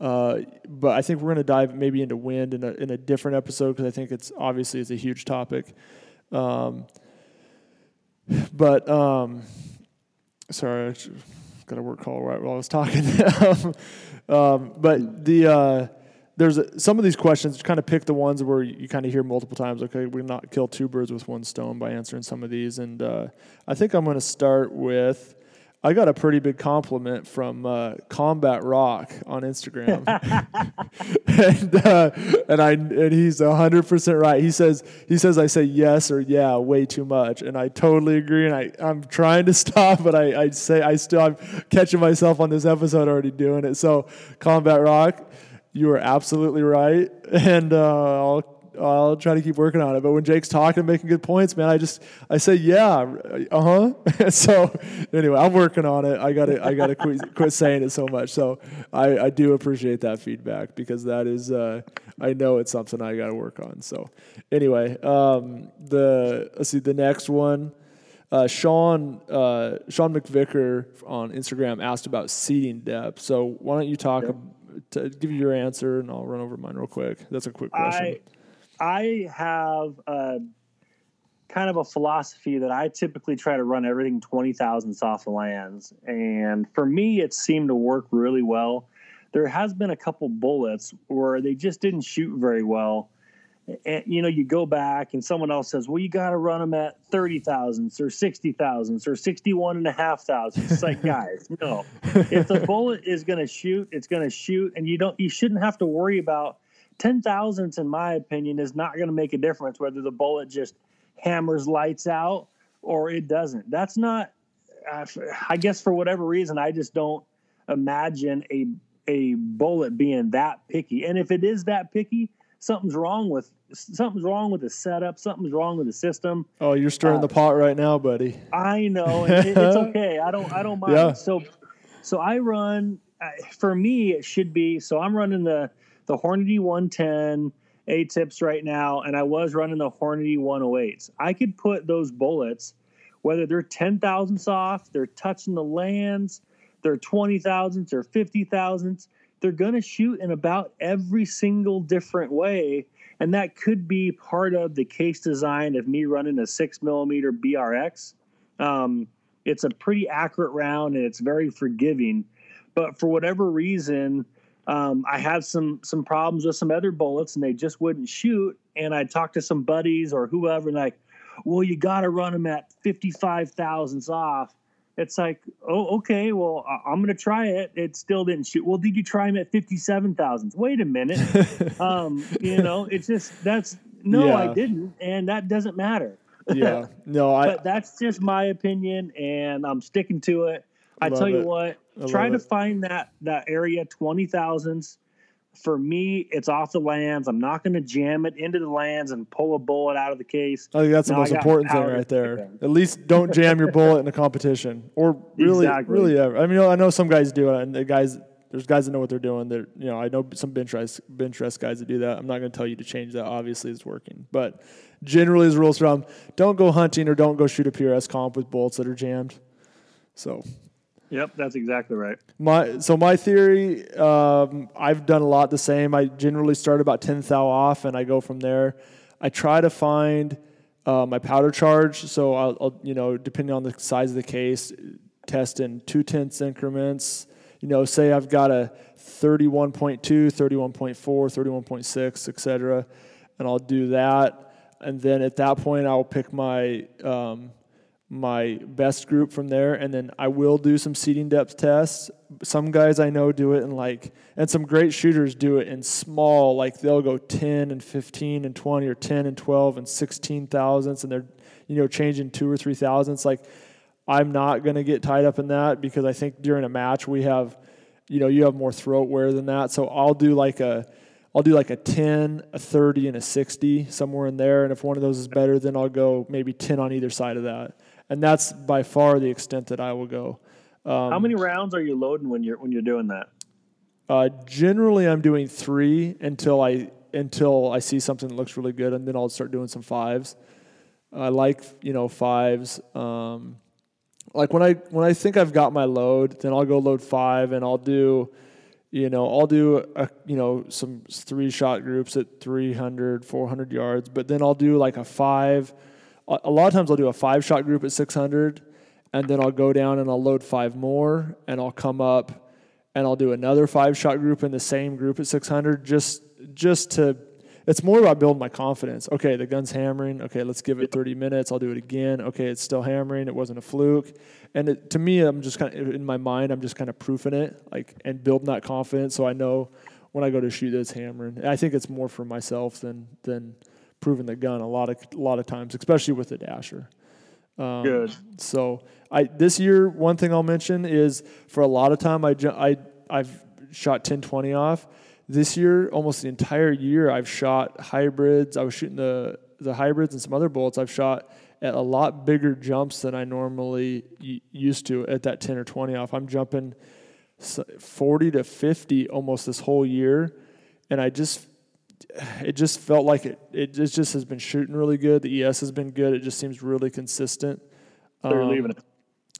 Uh, but I think we're going to dive maybe into wind in a, in a different episode, 'cause I think it's obviously it's a huge topic. Um, but, um, Sorry, I got a work call right while I was talking. um, but the uh, there's a, some of these questions kind of pick the ones where you, you kind of hear multiple times. Okay, we not kill two birds with one stone by answering some of these. And uh, I think I'm going to start with, I got a pretty big compliment from uh, Combat Rock on Instagram, and uh, and I and he's a hundred percent right. He says he says I say yes or yeah way too much, and I totally agree. And I I'm trying to stop, but I I say I still I'm catching myself on this episode already doing it. So Combat Rock, you are absolutely right, and uh, I'll. I'll try to keep working on it. But when Jake's talking and making good points, man, I just, I say, yeah, uh-huh. So anyway, I'm working on it. I got to, I got to quit, quit saying it so much. So I, I do appreciate that feedback, because that is, uh, I know it's something I got to work on. So anyway, um, the, let's see, the next one, uh, Sean, uh, Sean McVicker on Instagram asked about seeding depth. So why don't you talk, yeah. to give you your answer, and I'll run over mine real quick. That's a quick question. I- I have uh, kind of a philosophy that I typically try to run everything twenty thousand soft lands. And for me, it seemed to work really well. There has been a couple bullets where they just didn't shoot very well. And, you know, you go back and someone else says, well, you got to run them at thirty thousandths or sixty thousandths or sixty-one and a half thousandths. It's like, guys, no. If the bullet is going to shoot, it's going to shoot. And you don't, you shouldn't have to worry about ten thousandths, in my opinion, is not going to make a difference whether the bullet just hammers lights out or it doesn't. That's not, I guess for whatever reason, I just don't imagine a a bullet being that picky. And if it is that picky, something's wrong with something's wrong with the setup. Something's wrong with the system. Oh, you're stirring uh, the pot right now, buddy. I know, and it, it's okay. I don't I don't mind. Yeah. So, so I run. For me, it should be. So I'm running the. the Hornady one ten A-tips right now, and I was running the Hornady one oh eights. I could put those bullets, whether they're ten thousand soft, they're touching the lands, they're twenty thousandths or fifty thousandths, they're going to shoot in about every single different way, and that could be part of the case design of me running a six millimeter B R X. Um, it's a pretty accurate round, and it's very forgiving, but for whatever reason... Um, I had some some problems with some other bullets, and they just wouldn't shoot. And I talked to some buddies or whoever, and like, well, you got to run them at fifty-five thousandths off. It's like, oh, okay, well, I'm going to try it. It still didn't shoot. Well, did you try them at fifty-seven thousandths? Wait a minute. um, you know, it's just that's no, yeah. I didn't, and that doesn't matter. yeah, no, I. But that's just my opinion, and I'm sticking to it. I love tell you it. what, I try to it. find that, that area twenty thousandths. For me, it's off the lands. I'm not going to jam it into the lands and pull a bullet out of the case. I think that's now the most important thing right there. Thing. At least don't jam your bullet in a competition, or really, exactly. really ever. I mean, I know some guys do it, and the guys, there's guys that know what they're doing. That you know, I know some bench rest, bench rest guys that do that. I'm not going to tell you to change that. Obviously, it's working, but generally, as rules from don't go hunting or don't go shoot a P R S comp with bullets that are jammed. So. Yep, that's exactly right. My so my theory, um, I've done a lot the same. I generally start about ten thou off, and I go from there. I try to find uh, my powder charge. So I'll, I'll, you know, depending on the size of the case, test in two tenths increments. You know, say I've got a thirty-one point two, thirty-one point four, thirty-one point six, et cetera, and I'll do that. And then at that point, I'll pick my um, my best group from there, and then I will do some seating depth tests. Some guys I know do it in like, and some great shooters do it in small, like they'll go ten and fifteen and twenty or ten and twelve and sixteen thousandths, and they're, you know, changing two or three thousandths. Like, I'm not going to get tied up in that because I think during a match we have, you know, you have more throat wear than that. So I'll do like a, I'll do like a ten, a thirty, and a sixty, somewhere in there. And if one of those is better, then I'll go maybe ten on either side of that. And that's by far the extent that I will go. Um, How many rounds are you loading when you're when you're doing that? Uh, generally, I'm doing three until I until I see something that looks really good, and then I'll start doing some fives. I like, you know, fives. Um, like when I when I think I've got my load, then I'll go load five, and I'll do, you know, I'll do a, you know, some three shot groups at three hundred, four hundred yards, but then I'll do like a five. A lot of times I'll do a five-shot group at six hundred, and then I'll go down and I'll load five more, and I'll come up and I'll do another five-shot group in the same group at six hundred, just just to – it's more about building my confidence. Okay, the gun's hammering. Okay, let's give it thirty minutes. I'll do it again. Okay, it's still hammering. It wasn't a fluke. And it, to me, I'm just kind of – in my mind, I'm just kind of proofing it, like, and building that confidence so I know when I go to shoot that it's hammering. I think it's more for myself than than – proving the gun a lot of a lot of times, especially with the Dasher. Um, Good. So I this year, one thing I'll mention is for a lot of time I I I've shot ten twenty off. This year, almost the entire year, I've shot hybrids. I was shooting the the hybrids and some other bullets. I've shot at a lot bigger jumps than I normally y- used to at that ten or twenty off. I'm jumping forty to fifty almost this whole year, and I just. It just felt like it, it just has been shooting really good. The E S has been good. It just seems really consistent. So you're um, leaving it.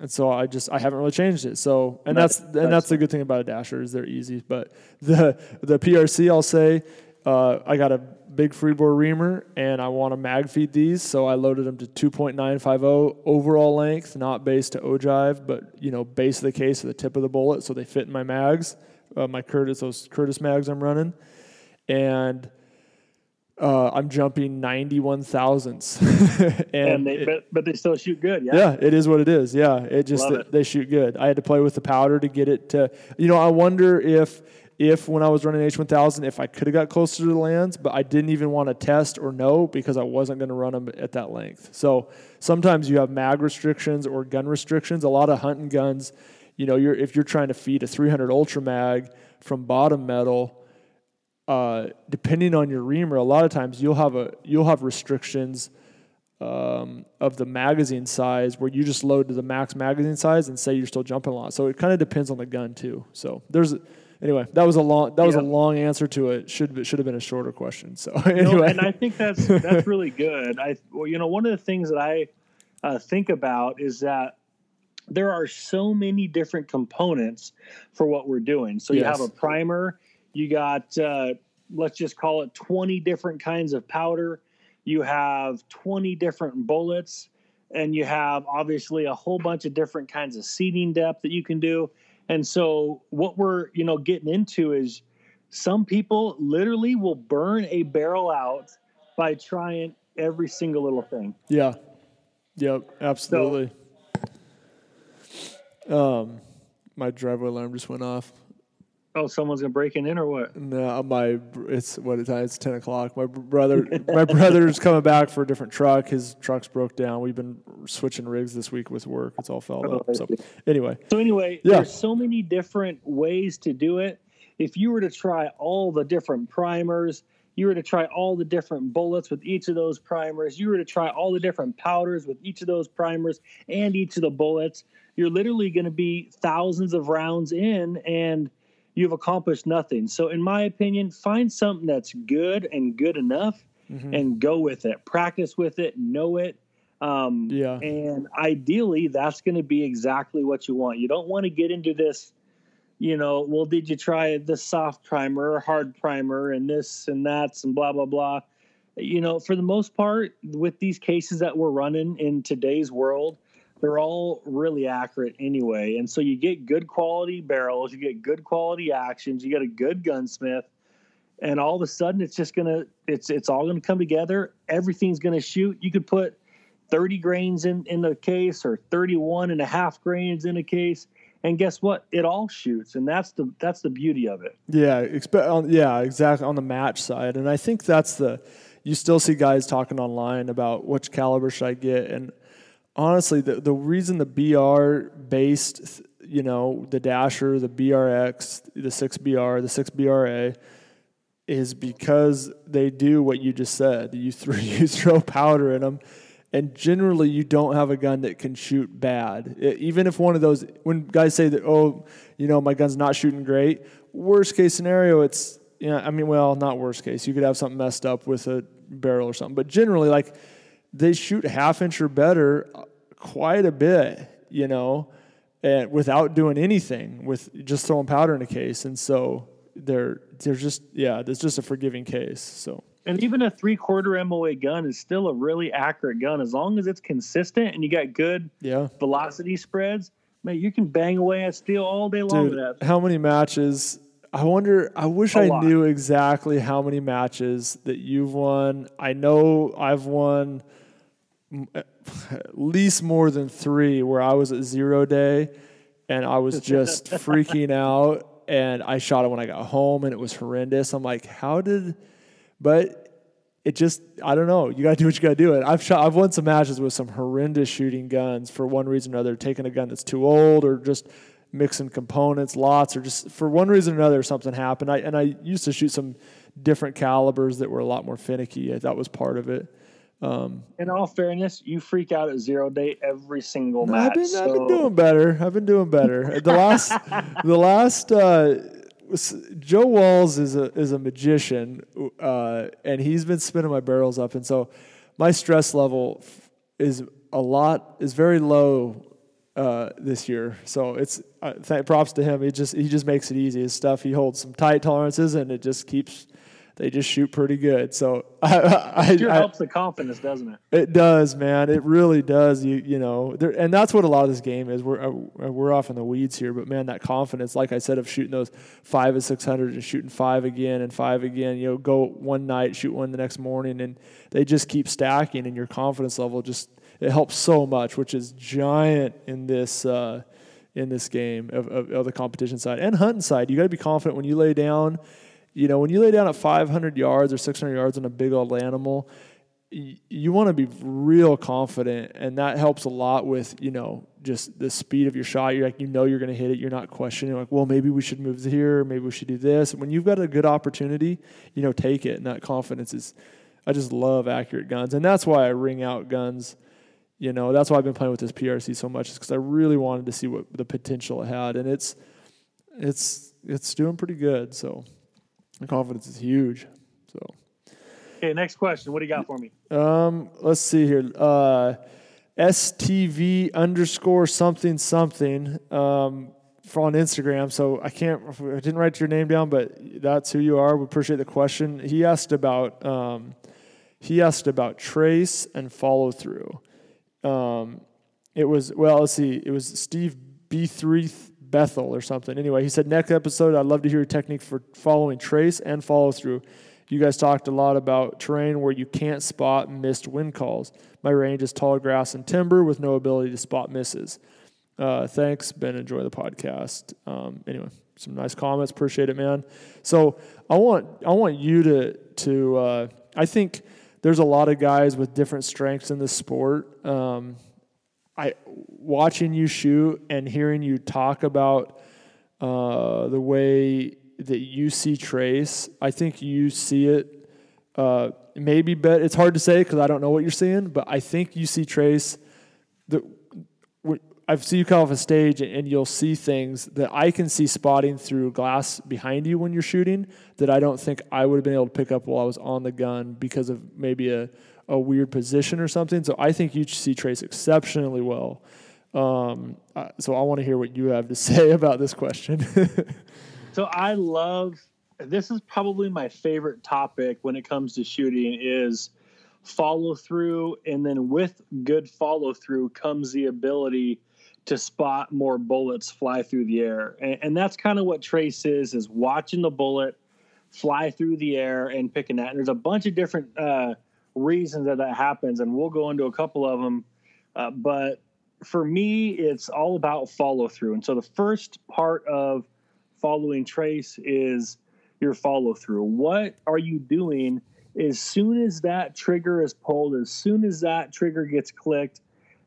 And so I just, I haven't really changed it. So, and that's, that's, and that's the good thing about a Dasher is they're easy. But the, the P R C, I'll say, uh, I got a big freebore reamer and I want to mag feed these. So I loaded them to two point nine five zero overall length, not base to ogive, but, you know, base of the case to the tip of the bullet. So they fit in my mags, uh, my Curtis, those Curtis mags I'm running. And, Uh, I'm jumping ninety-one thousandths, and, and they, it, but, but they still shoot good. Yeah, yeah, it is what it is. Yeah, it just it. they shoot good. I had to play with the powder to get it to. You know, I wonder if if when I was running H one thousand, if I could have got closer to the lands, but I didn't even want to test or know because I wasn't going to run them at that length. So sometimes you have mag restrictions or gun restrictions. A lot of hunting guns, you know, you're if you're trying to feed a three hundred Ultra mag from bottom metal. Uh, depending on your reamer, a lot of times you'll have a you'll have restrictions um, of the magazine size where you just load to the max magazine size and say you're still jumping a lot. So it kind of depends on the gun too. So there's anyway that was a long that was yeah. a long answer to it. Should should have been a shorter question. So anyway, no, and I think that's that's really good. I well, you know, one of the things that I uh, think about is that there are so many different components for what we're doing. So yes. You have a primer. You got, uh, let's just call it twenty different kinds of powder. You have twenty different bullets, and you have obviously a whole bunch of different kinds of seating depth that you can do. And so what we're, you know, getting into is some people literally will burn a barrel out by trying every single little thing. Yeah. Yep. Absolutely. So, um, my driveway alarm just went off. Oh, someone's gonna break in or what? No, my it's what time? It's ten o'clock. My brother, my brother's coming back for a different truck. His truck's broke down. We've been switching rigs this week with work. It's all fouled oh, up. So anyway, so anyway, yeah. There's so many different ways to do it. If you were to try all the different primers, you were to try all the different bullets with each of those primers, you were to try all the different powders with each of those primers and each of the bullets, you're literally going to be thousands of rounds in and you've accomplished nothing. So in my opinion, find something that's good and good enough mm-hmm. and go with it. Practice with it, know it. Um, yeah. And ideally, that's going to be exactly what you want. You don't want to get into this, you know, well, did you try this soft primer or hard primer and this and that's and blah, blah, blah. You know, for the most part, with these cases that we're running in today's world, they're all really accurate anyway. And so you get good quality barrels, you get good quality actions, you get a good gunsmith, and all of a sudden it's just going to, it's, it's all going to come together. Everything's going to shoot. You could put, thirty grains in, in the case or thirty-one and a half grains in a case. And guess what? It all shoots, and that's the that's the beauty of it. Yeah, expe- on, yeah, exactly, on the match side. And I think that's the – you still see guys talking online about which caliber should I get. And honestly, the, the reason the B R-based, you know, the Dasher, the B R X, the six B R, the six B R A – is because they do what you just said. You, th- you throw powder in them, and generally you don't have a gun that can shoot bad. It, even if one of those, when guys say that, oh, you know, my gun's not shooting great, worst case scenario, it's, you know, I mean, well, not worst case. You could have something messed up with a barrel or something. But generally, like, they shoot half inch or better quite a bit, you know, and without doing anything, with just throwing powder in a case. And so they're they're just yeah there's just a forgiving case. So, and even a three-quarter M O A gun is still a really accurate gun as long as it's consistent and you got good yeah velocity spreads. Man, you can bang away at steel all day long. Dude, with that. How many matches? I wonder. I wish a I lot. knew exactly how many matches that you've won. I know I've won at least more than three where I was at zero day and I was just freaking out. And I shot it when I got home, and it was horrendous. I'm like, how did? But it just, I don't know. You gotta do what you gotta do. And I've shot, I've won some matches with some horrendous shooting guns for one reason or another. Taking a gun that's too old, or just mixing components, lots, or just for one reason or another, something happened. I and I used to shoot some different calibers that were a lot more finicky. That was part of it. Um, in all fairness, you freak out at zero day every single no, match. I've been, so. I've been doing better. I've been doing better. The last, the last. Uh, Joe Walls is a is a magician, uh, and he's been spinning my barrels up, and so my stress level is a lot is very low uh, this year. So it's uh, th- props to him. He just he just makes it easy. His stuff, he holds some tight tolerances, and it just keeps. They just shoot pretty good. So I, I, it sure I, helps the confidence, doesn't it? It does, man. It really does. You you know, there, and that's what a lot of this game is. We're we're off in the weeds here, but man, that confidence, like I said, of shooting those five and six hundred and shooting five again and five again. You know, go one night, shoot one the next morning, and they just keep stacking. And your confidence level just it helps so much, which is giant in this uh, in this game of, of, of the competition side and hunting side. You got to be confident when you lay down. You know, when you lay down at five hundred yards or six hundred yards on a big old animal, y- you want to be real confident, and that helps a lot with, you know, just the speed of your shot. You're like, you know you're going to hit it. You're not questioning, like, well, maybe we should move here, maybe we should do this. When you've got a good opportunity, you know, take it, and that confidence is – I just love accurate guns, and that's why I ring out guns. You know, that's why I've been playing with this P R C so much is because I really wanted to see what the potential it had, and it's it's it's doing pretty good, so – the confidence is huge. So, okay, next question. What do you got for me? Um, let's see here. Uh, S T V underscore something something um, for on Instagram. So I can't. I didn't write your name down, but that's who you are. We appreciate the question. He asked about. Um, he asked about trace and follow through. Um, it was well. Let's see. It was Steve B three Bethel or something. Anyway, he said, next episode, I'd love to hear your technique for following trace and follow through. You guys talked a lot about terrain where you can't spot missed wind calls. My range is tall grass and timber with no ability to spot misses. Uh, thanks, Ben. Enjoy the podcast. Um, anyway, some nice comments. Appreciate it, man. So I want I want you to, to uh, I think there's a lot of guys with different strengths in the sport. Um I watching you shoot and hearing you talk about uh, the way that you see trace. I think you see it uh, maybe better. It's hard to say because I don't know what you're seeing, but I think you see trace. The I've seen you come off a stage and you'll see things that I can see spotting through glass behind you when you're shooting that I don't think I would have been able to pick up while I was on the gun because of maybe a. a weird position or something. So I think you see trace exceptionally well. Um, so I want to hear what you have to say about this question. So I love, this is probably my favorite topic when it comes to shooting is follow through. And then with good follow through comes the ability to spot more bullets fly through the air. And, and that's kind of what trace is, is watching the bullet fly through the air and picking that. And there's a bunch of different, uh, reasons that that happens, and we'll go into a couple of them. Uh, but for me, it's all about follow through. And so the first part of following trace is your follow through. What are you doing as soon as that trigger is pulled, as soon as that trigger gets clicked?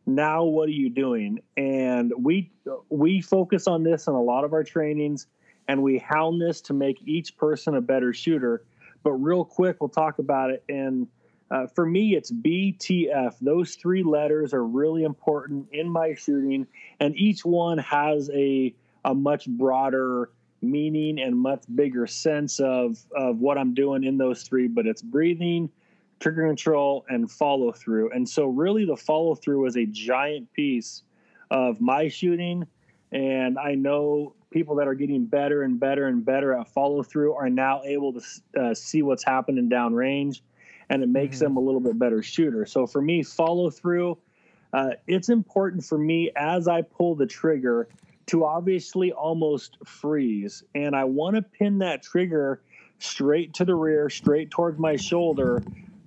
Now, what are you doing? And we we focus on this in a lot of our trainings, and we hound this to make each person a better shooter. But real quick, we'll talk about it. And uh, for me, it's B T F. Those three letters are really important in my shooting, and each one has a a much broader meaning and much bigger sense of, of what I'm doing in those three. But it's breathing, trigger control, and follow through. And so really the follow through is a giant piece of my shooting. And I know people that are getting better and better and better at follow through are now able to uh, see what's happening downrange, and it makes mm-hmm. them a little bit better shooter. So for me, follow through, uh, it's important for me as I pull the trigger to obviously almost freeze. And I want to pin that trigger straight to the rear, straight towards my shoulder.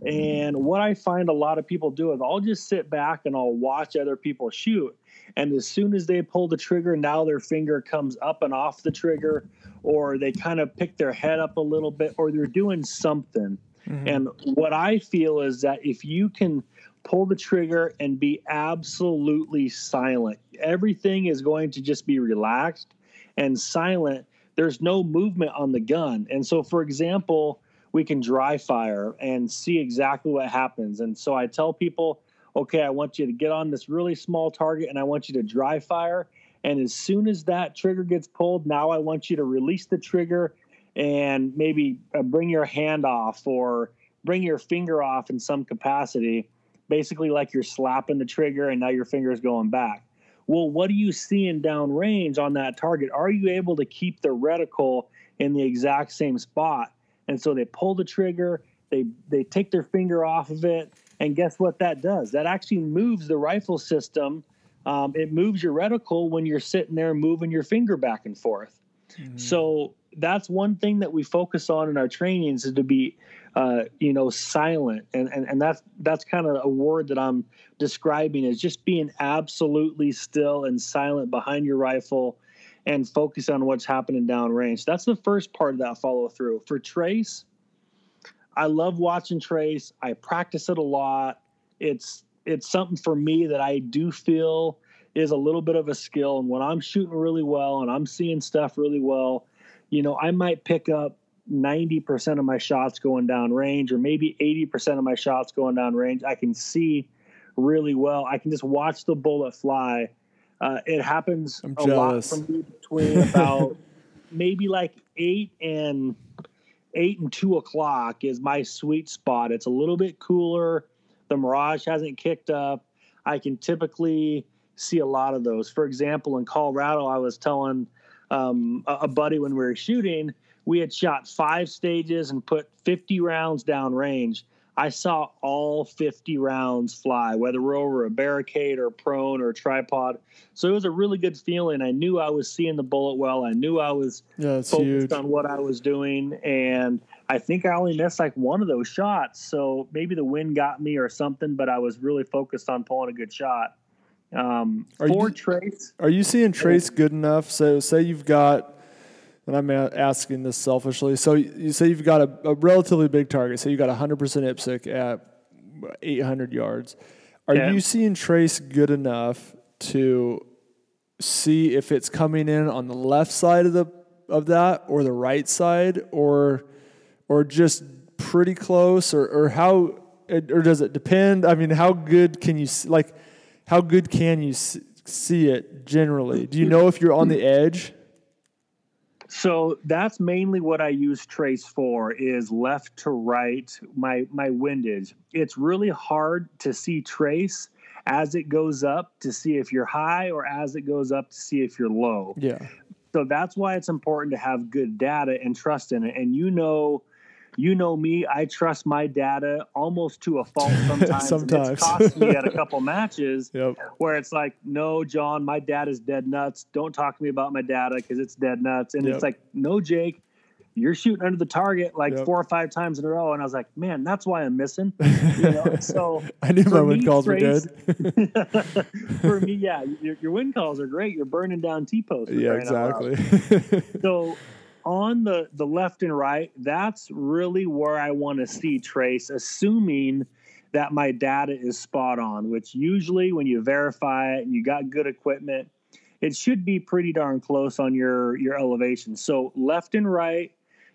And what I find a lot of people do is I'll just sit back and I'll watch other people shoot. And as soon as they pull the trigger, now their finger comes up and off the trigger, or they kind of pick their head up a little bit, or they're doing something. Mm-hmm. And what I feel is that if you can pull the trigger and be absolutely silent, everything is going to just be relaxed and silent. There's no movement on the gun. And so, for example, we can dry fire and see exactly what happens. And so I tell people, okay, I want you to get on this really small target and I want you to dry fire. And as soon as that trigger gets pulled, now I want you to release the trigger and maybe bring your hand off or bring your finger off in some capacity, basically like you're slapping the trigger and now your finger is going back. Well, what are you seeing downrange on that target? Are you able to keep the reticle in the exact same spot? And so they pull the trigger, they they take their finger off of it, and guess what that does? That actually moves the rifle system. Um, it moves your reticle when you're sitting there moving your finger back and forth. Mm-hmm. So that's one thing that we focus on in our trainings is to be, uh, you know, silent. And, and, and that's that's kind of a word that I'm describing is just being absolutely still and silent behind your rifle and focus on what's happening downrange. That's the first part of that follow through. For trace, I love watching trace. I practice it a lot. It's it's something for me that I do feel is a little bit of a skill. And when I'm shooting really well and I'm seeing stuff really well, you know, I might pick up ninety percent of my shots going downrange, or maybe eighty percent of my shots going downrange. I can see really well. I can just watch the bullet fly. Uh, it happens I'm a jealous. lot for me between about maybe like eight and eight and two o'clock is my sweet spot. It's a little bit cooler. The Mirage hasn't kicked up. I can typically see a lot of those. For example, in Colorado, I was telling um, a, a buddy when we were shooting, we had shot five stages and put fifty rounds downrange. I saw all fifty rounds fly, whether we're over a barricade or prone or a tripod. So it was a really good feeling. I knew I was seeing the bullet well. I knew I was yeah, focused huge. on what I was doing. And I think I only missed like one of those shots. So maybe the wind got me or something, but I was really focused on pulling a good shot. Um, are for you, trace. Are you seeing trace good enough? So say you've got, and I'm asking this selfishly, so you say you've got a, a relatively big target. Say you've got one hundred percent I P S C at eight hundred yards. Are yeah. you seeing trace good enough to see if it's coming in on the left side of the of that or the right side, or or just pretty close, or, or how, or does it depend? I mean, how good can you see, like how good can you see it generally? Do you know if you're on the edge? So that's mainly what I use trace for, is left to right, my my windage. It's really hard to see trace as it goes up to see if you're high, or as it goes up to see if you're low. Yeah. So that's why it's important to have good data and trust in it. And you know, you know me, I trust my data almost to a fault sometimes. sometimes. It's cost me at a couple matches yep. where it's like, no, John, my data's dead nuts. Don't talk to me about my data because it's dead nuts. And yep. it's like, no, Jake, you're shooting under the target like yep. four or five times in a row. And I was like, man, that's why I'm missing. You know? So I knew my wind calls were good. For me, yeah, your, your wind calls are great. You're burning down T-posts. Yeah, exactly. So on the, the left and right, that's really where I want to see trace, assuming that my data is spot on, which usually when you verify it and you got good equipment, it should be pretty darn close on your, your elevation. So left and right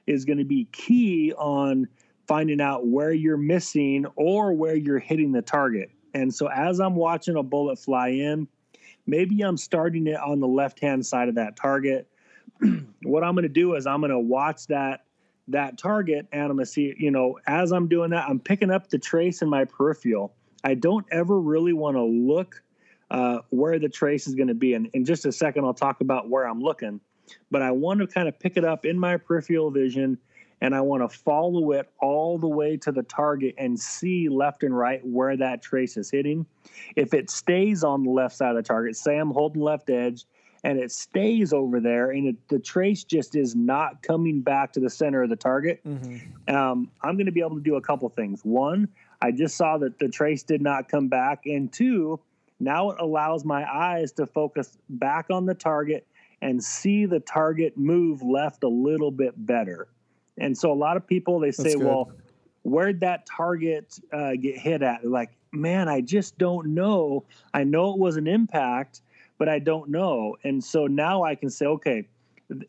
is going to be key on finding out where you're missing or where you're hitting the target. And so as I'm watching a bullet fly in, maybe I'm starting it on the left-hand side of that target. What I'm going to do is I'm going to watch that, that target, and I'm going to see, you know, as I'm doing that, I'm picking up the trace in my peripheral. I don't ever really want to look Uh, where the trace is going to be. And in just a second, I'll talk about where I'm looking. But I want to kind of pick it up in my peripheral vision, and I want to follow it all the way to the target and see left and right where that trace is hitting. If it stays on the left side of the target, say I'm holding left edge, and it stays over there, and it, the trace just is not coming back to the center of the target, mm-hmm. um, I'm going to be able to do a couple things. One, I just saw that the trace did not come back, and two, now it allows my eyes to focus back on the target and see the target move left a little bit better. And so a lot of people, they say, well, where'd that target uh, get hit at? They're like, man, I just don't know. I know it was an impact, but I don't know. And so now I can say, okay,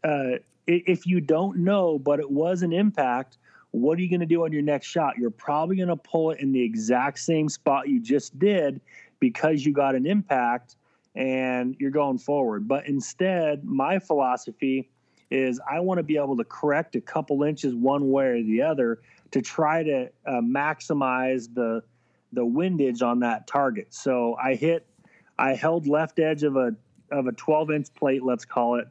uh, if you don't know, but it was an impact, what are you going to do on your next shot? You're probably going to pull it in the exact same spot you just did, because you got an impact and you're going forward. But instead, my philosophy is I want to be able to correct a couple inches one way or the other to try to uh, maximize the the windage on that target. So I hit, I held left edge of a of a twelve inch plate, let's call it,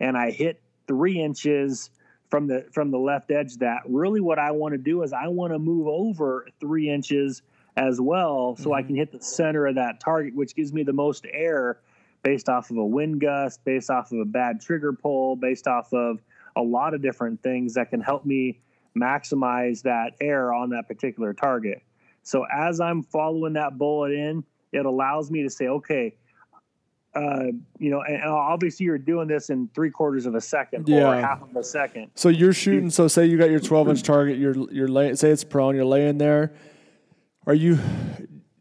and I hit three inches from the from the left edge. That really what I want to do is I want to move over three inches as well, so mm-hmm. I can hit the center of that target, which gives me the most air based off of a wind gust, based off of a bad trigger pull, based off of a lot of different things that can help me maximize that air on that particular target. So as I'm following that bullet in, it allows me to say, okay, uh, you know, and obviously you're doing this in three quarters of a second yeah. or half of a second. So you're shooting. So say you got your twelve inch target, you're, you're laying, say it's prone, you're laying there. Are you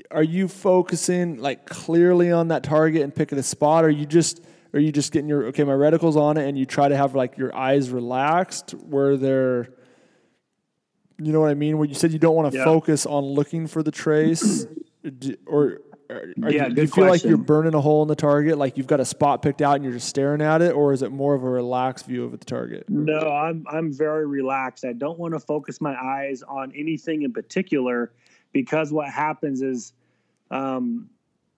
are you focusing like clearly on that target and picking a spot? Or are you just are you just getting your okay, my reticle's on it, and you try to have like your eyes relaxed where they're, you know what I mean? Where you said you don't want to yeah. focus on looking for the trace, or are, are yeah, you, do you feel question. like you're burning a hole in the target, like you've got a spot picked out and you're just staring at it, or is it more of a relaxed view of the target? No, I'm I'm very relaxed. I don't want to focus my eyes on anything in particular. Because what happens is, um,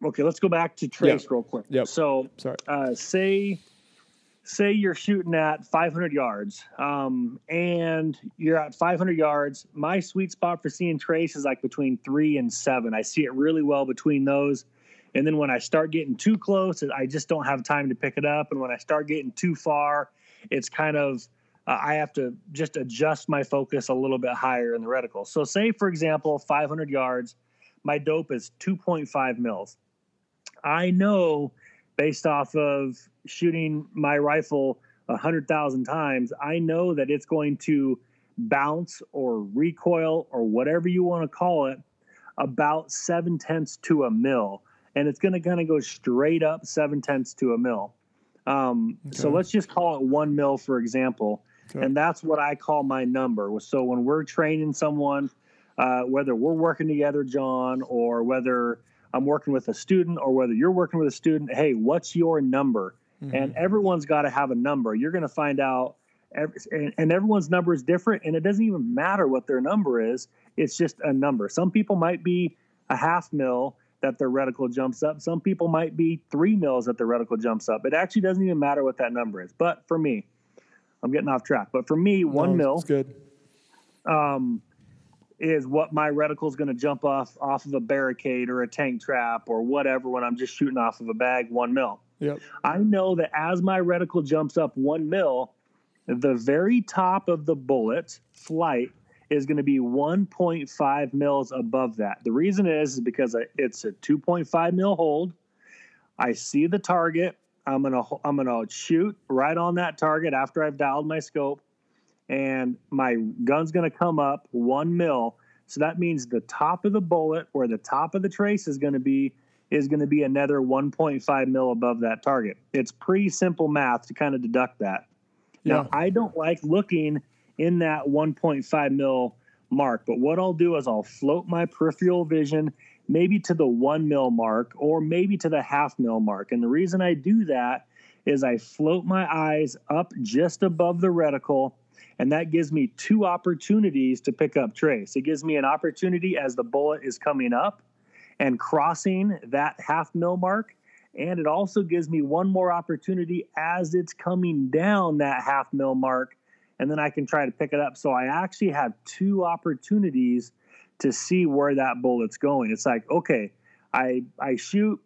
okay, let's go back to trace yep. real quick. Yep. So Sorry. Uh, say say you're shooting at five hundred yards, um, and you're at five hundred yards. My sweet spot for seeing trace is like between three and seven. I see it really well between those. And then when I start getting too close, I just don't have time to pick it up. And when I start getting too far, it's kind of, Uh, I have to just adjust my focus a little bit higher in the reticle. So say, for example, five hundred yards, my dope is two point five mils. I know based off of shooting my rifle one hundred thousand times, I know that it's going to bounce or recoil or whatever you want to call it about seven tenths to a mil. And it's going to kind of go straight up seven tenths to a mil. Um, okay. So let's just call it one mil, for example. Okay. And that's what I call my number. So when we're training someone, uh, whether we're working together, John, or whether I'm working with a student or whether you're working with a student, hey, what's your number? Mm-hmm. And everyone's got to have a number. You're going to find out, every, and, and everyone's number is different, and it doesn't even matter what their number is. It's just a number. Some people might be a half mil that their reticle jumps up. Some people might be three mils that their reticle jumps up. It actually doesn't even matter what that number is. But for me, I'm getting off track. But for me, one no, mil good. Um, is what my reticle is going to jump off off of a barricade or a tank trap or whatever when I'm just shooting off of a bag, one mil. Yep. I know that as my reticle jumps up one mil, the very top of the bullet flight is going to be one point five mils above that. The reason is, is because it's a two point five mil hold. I see the target. I'm going to I'm going to shoot right on that target after I've dialed my scope, and my gun's going to come up one mil. So that means the top of the bullet, or the top of the trace, is going to be is going to be another one point five mil above that target. It's pretty simple math to kind of deduct that. Yeah. Now, I don't like looking in that one point five mil mark, but what I'll do is I'll float my peripheral vision maybe to the one mil mark, or maybe to the half mil mark. And the reason I do that is I float my eyes up just above the reticle, and that gives me two opportunities to pick up trace. It gives me an opportunity as the bullet is coming up and crossing that half mil mark, and it also gives me one more opportunity as it's coming down that half mil mark, and then I can try to pick it up. So I actually have two opportunities to see where that bullet's going. It's like, okay, I I shoot,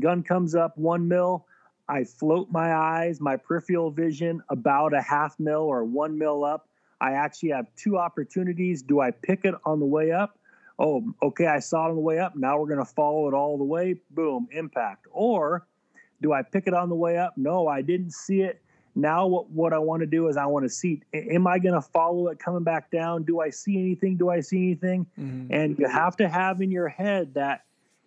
gun comes up one mil, I float my eyes, my peripheral vision about a half mil or one mil up. I actually have two opportunities. Do I pick it on the way up? Oh, okay, I saw it on the way up. Now we're going to follow it all the way. Boom, impact. Or do I pick it on the way up? No, I didn't see it. Now what, what I want to do is I want to see, am I going to follow it coming back down? Do I see anything? Do I see anything? Mm-hmm. And you have to have in your head that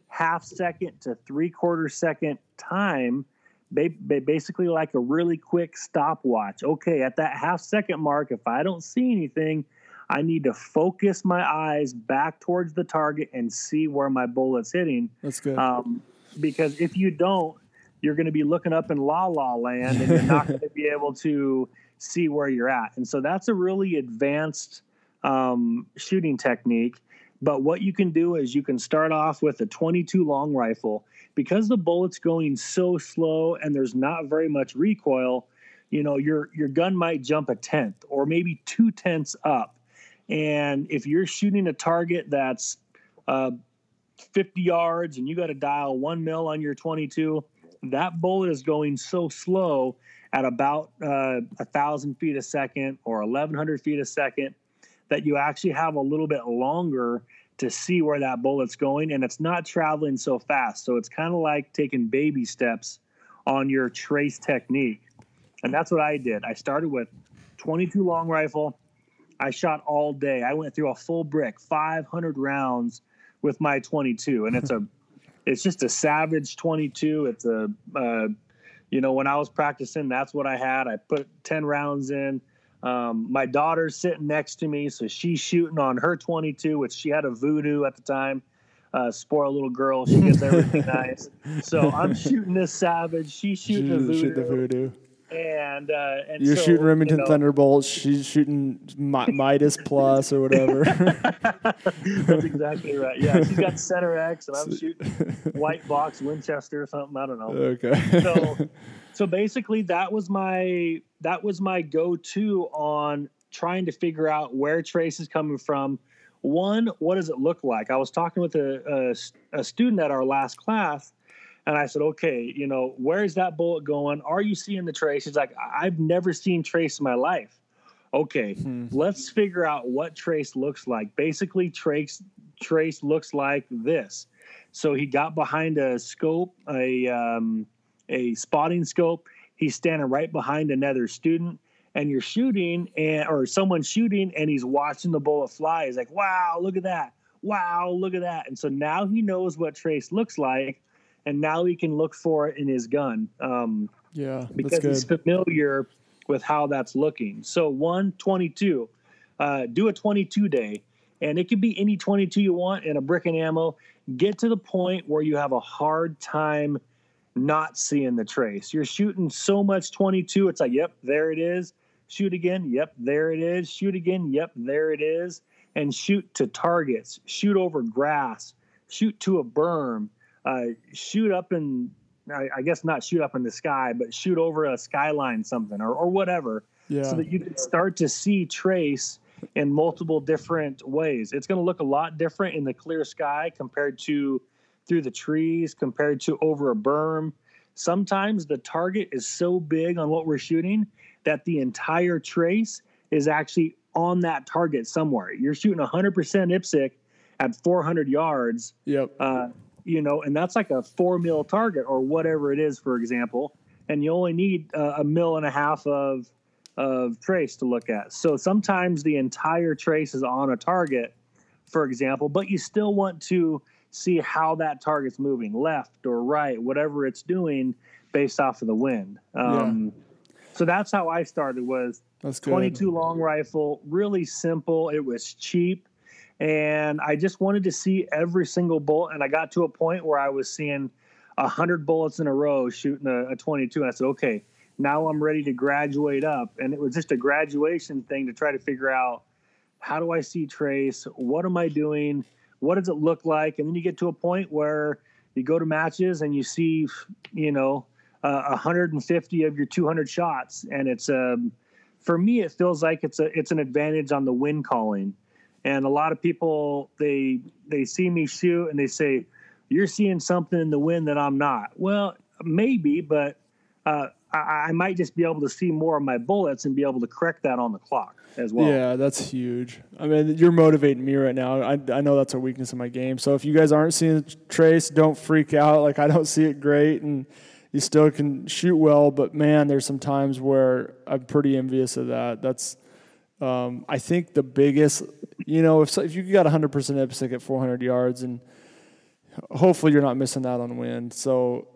half second to three quarter second time, basically like a really quick stopwatch. Okay, at that half second mark, if I don't see anything, I need to focus my eyes back towards the target and see where my bullet's hitting. That's good. Um, because if you don't, you're going to be looking up in La La Land, and you're not going to be able to see where you're at. And so that's a really advanced um, shooting technique. But what you can do is you can start off with a twenty-two long rifle. Because the bullet's going so slow and there's not very much recoil, you know, your your gun might jump a tenth or maybe two tenths up. And if you're shooting a target that's uh, fifty yards and you got to dial one mil on your twenty-two, that bullet is going so slow at about uh, one thousand feet a second or eleven hundred feet a second that you actually have a little bit longer to see where that bullet's going, and it's not traveling so fast. So it's kind of like taking baby steps on your trace technique. And that's what I did. I started with twenty-two long rifle. I shot all day. I went through a full brick, five hundred rounds with my twenty-two, and it's a, it's just a Savage twenty-two. It's a, uh, you know, when I was practicing, that's what I had. I put ten rounds in. Um, my daughter's sitting next to me, so she's shooting on her twenty-two, which she had a Voodoo at the time. Uh, spoiled little girl, she gets everything nice. So I'm shooting this Savage. She's shooting a Voodoo. Shoot the Voodoo. And, uh, and you're so, shooting Remington, you know, Thunderbolts. She's shooting Midas Plus or whatever. That's exactly right. Yeah, she's got Center X, and I'm shooting White Box Winchester or something. I don't know. Okay. So, so basically, that was my that was my go-to on trying to figure out where trace is coming from. One, what does it look like? I was talking with a a, a student at our last class. And I said, okay, you know, where's that bullet going? Are you seeing the trace? He's like, I've never seen trace in my life. Okay, mm-hmm. Let's figure out what trace looks like. Basically, trace trace looks like this. So he got behind a scope, a um, a spotting scope. He's standing right behind another student, and you're shooting, and or someone's shooting, and he's watching the bullet fly. He's like, wow, look at that. Wow, look at that. And so now he knows what trace looks like. And now he can look for it in his gun um, yeah, because he's familiar with how that's looking. So one, twenty-two, uh, do a twenty-two day, and it could be any twenty-two you want and a brick and ammo. Get to the point where you have a hard time not seeing the trace. You're shooting so much twenty-two. It's like, yep, there it is. Shoot again. Yep, there it is. Shoot again. Yep, there it is. And shoot to targets. Shoot over grass. Shoot to a berm. Uh, shoot up in, I, I guess not shoot up in the sky, but shoot over a skyline something or, or whatever, yeah. So that you can start to see trace in multiple different ways. It's going to look a lot different in the clear sky compared to through the trees, compared to over a berm. sometimes the target is so big on what we're shooting that the entire trace is actually on that target somewhere. You're shooting one hundred percent I P S C at four hundred yards, yep. uh, you know, and that's like a four mil target or whatever it is, for example. And you only need uh, a mil and a half of of trace to look at. So sometimes the entire trace is on a target, for example, but you still want to see how that target's moving, left or right, whatever it's doing based off of the wind. Um, yeah. So that's how I started, was that's twenty-two long rifle, really simple. It was cheap. And I just wanted to see every single bullet. And I got to a point where I was seeing a hundred bullets in a row shooting a, a twenty-two. And I said, okay, now I'm ready to graduate up. And it was just a graduation thing to try to figure out, how do I see trace? What am I doing? What does it look like? And then you get to a point where you go to matches and you see, you know, uh, one hundred fifty of your two hundred shots. And it's, um, for me, it feels like it's a, it's an advantage on the wind calling. And a lot of people, they, they see me shoot and they say, you're seeing something in the wind that I'm not. Well, maybe, but, uh, I might just be able to see more of my bullets and be able to correct that on the clock as well. Yeah, that's huge. I mean, you're motivating me right now. I, I know that's a weakness in my game. So if you guys aren't seeing trace, don't freak out. Like, I don't see it great, and you still can shoot well. But, man, there's some times where I'm pretty envious of that. That's, um, I think, the biggest, you know, if, if you got one hundred percent I P S C at four hundred yards, and hopefully you're not missing that on wind. So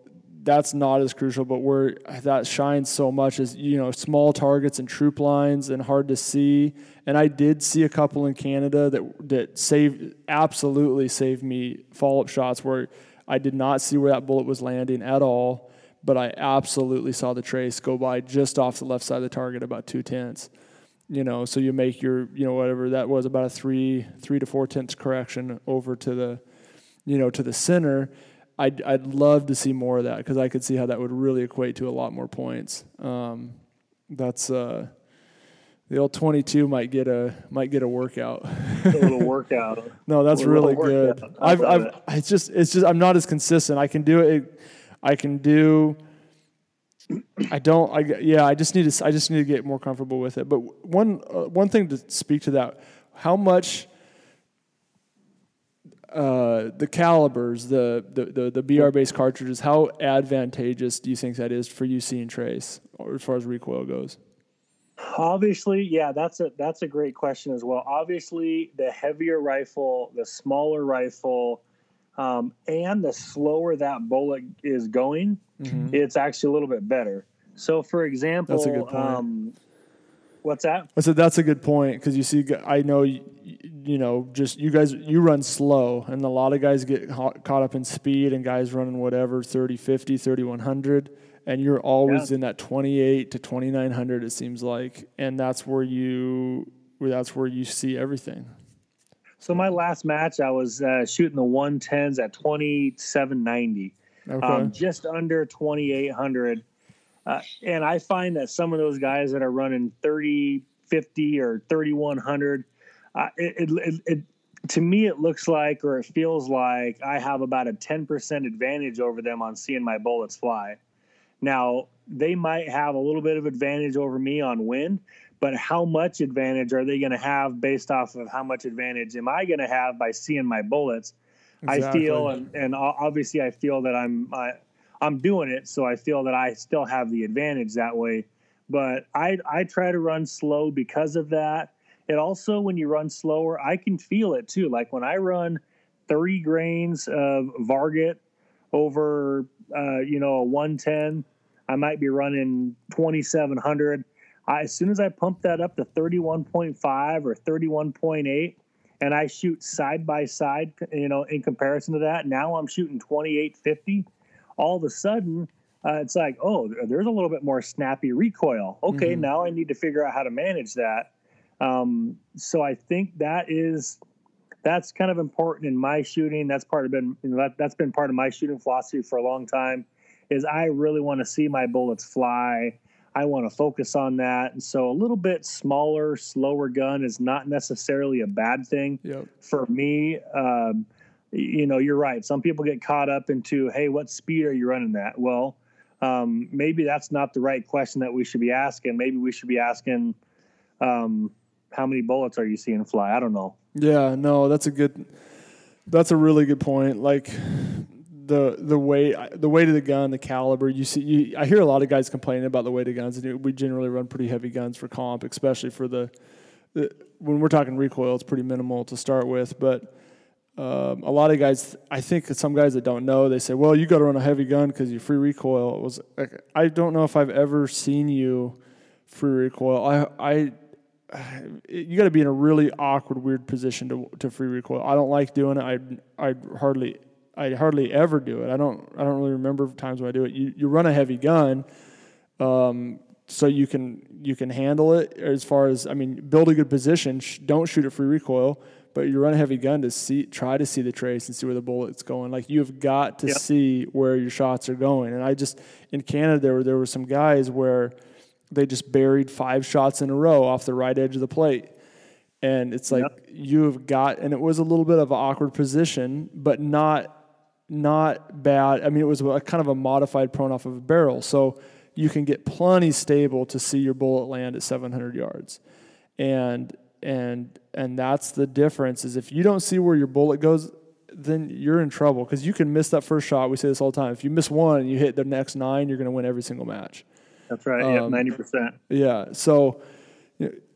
that's not as crucial, but where that shines so much is, you know, small targets and troop lines and hard to see. And I did see a couple in Canada that that saved, absolutely saved me follow-up shots where I did not see where that bullet was landing at all, but I absolutely saw the trace go by just off the left side of the target about two-tenths. You know, so you make your, you know, whatever that was, about a three, three to four-tenths correction over to the, you know, to the center. I'd, I'd love to see more of that, because I could see how that would really equate to a lot more points. Um, that's uh, the old twenty-two might get a might get a workout. A little workout. No, that's really good. I've, I've, it's just, it's just, I'm not as consistent. I can do it. I can do. I don't. I yeah. I just need to. I just need to get more comfortable with it. But one uh, one thing to speak to that, how much. Uh, the calibers, the, the, the, the B R-based cartridges, how advantageous do you think that is for you seeing trace, or as far as recoil goes? Obviously, yeah, that's a that's a great question as well. Obviously, the heavier rifle, the smaller rifle, um, and the slower that bullet is going, mm-hmm. it's actually a little bit better. So, for example... That's a good point. Um, what's that? I said that's a good point, because you see, I know... You, you know, just you guys, you run slow, and a lot of guys get hot, caught up in speed, and guys running whatever, thirty, fifty, thirty-one hundred, and you're always yeah. in that twenty-eight to twenty-nine hundred, it seems like, and that's where you, that's where you see everything. So my last match, I was uh, shooting the one tens at twenty-seven ninety, okay. um, just under twenty-eight hundred, uh, and I find that some of those guys that are running thirty, fifty, or thirty-one hundred, Uh, it, it, it, it, to me, it looks like, or it feels like, I have about a ten percent advantage over them on seeing my bullets fly. Now, they might have a little bit of advantage over me on wind, but how much advantage are they going to have based off of how much advantage am I going to have by seeing my bullets? Exactly. I feel, and, and obviously I feel that I'm, I, I'm doing it, so I feel that I still have the advantage that way. But I, I try to run slow because of that. It also, when you run slower, I can feel it too. Like when I run three grains of varget over, uh, you know, a one ten, I might be running twenty-seven hundred. I, as soon as I pump that up to thirty-one point five or thirty-one point eight, and I shoot side by side, you know, in comparison to that, now I'm shooting twenty-eight fifty. All of a sudden, uh, it's like, oh, there's a little bit more snappy recoil. Okay, mm-hmm. Now I need to figure out how to manage that. Um, so I think that is, that's kind of important in my shooting. That's part of been, you know, that, that's been part of my shooting philosophy for a long time, is I really want to see my bullets fly. I want to focus on that. And so a little bit smaller, slower gun is not necessarily a bad thing yep. for me. Um, you know, you're right. Some people get caught up into, hey, what speed are you running at? Well, um, maybe that's not the right question that we should be asking. Maybe we should be asking, um, how many bullets are you seeing fly? I don't know. Yeah, no, that's a good, that's a really good point. Like the, the weight, the weight of the gun, the caliber you see, you, I hear a lot of guys complaining about the weight of guns, and we generally run pretty heavy guns for comp, especially for the, the when we're talking recoil, it's pretty minimal to start with, but Um, a lot of guys, I think some guys that don't know, they say, well, you got to run a heavy gun because you free recoil. It was like, I don't know if I've ever seen you free recoil. I, I, you got to be in a really awkward, weird position to to free recoil. I don't like doing it. I, I hardly, I hardly ever do it. I don't, I don't really remember times when I do it. You, you run a heavy gun, um, so you can, you can handle it as far as, I mean, build a good position. Sh- don't shoot at free recoil. But you run a heavy gun to see, try to see the trace and see where the bullet's going. Like, you've got to yep. see where your shots are going. And I just, in Canada, there were, there were some guys where they just buried five shots in a row off the right edge of the plate. And it's like, yep. you've got, and it was a little bit of an awkward position, but not, not bad. I mean, it was a, kind of a modified prone off of a barrel. So you can get plenty stable to see your bullet land at seven hundred yards. And, and, And that's the difference, is if you don't see where your bullet goes, then you're in trouble, because you can miss that first shot. We say this all the time. If you miss one and you hit the next nine, you're going to win every single match. That's right. Um, yeah, ninety percent. Yeah. So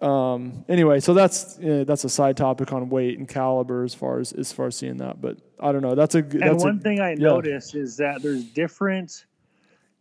um, anyway, so that's you know, that's a side topic on weight and caliber as far as as far as seeing that. But I don't know. That's a good. And one a, thing I yeah. noticed is that there's different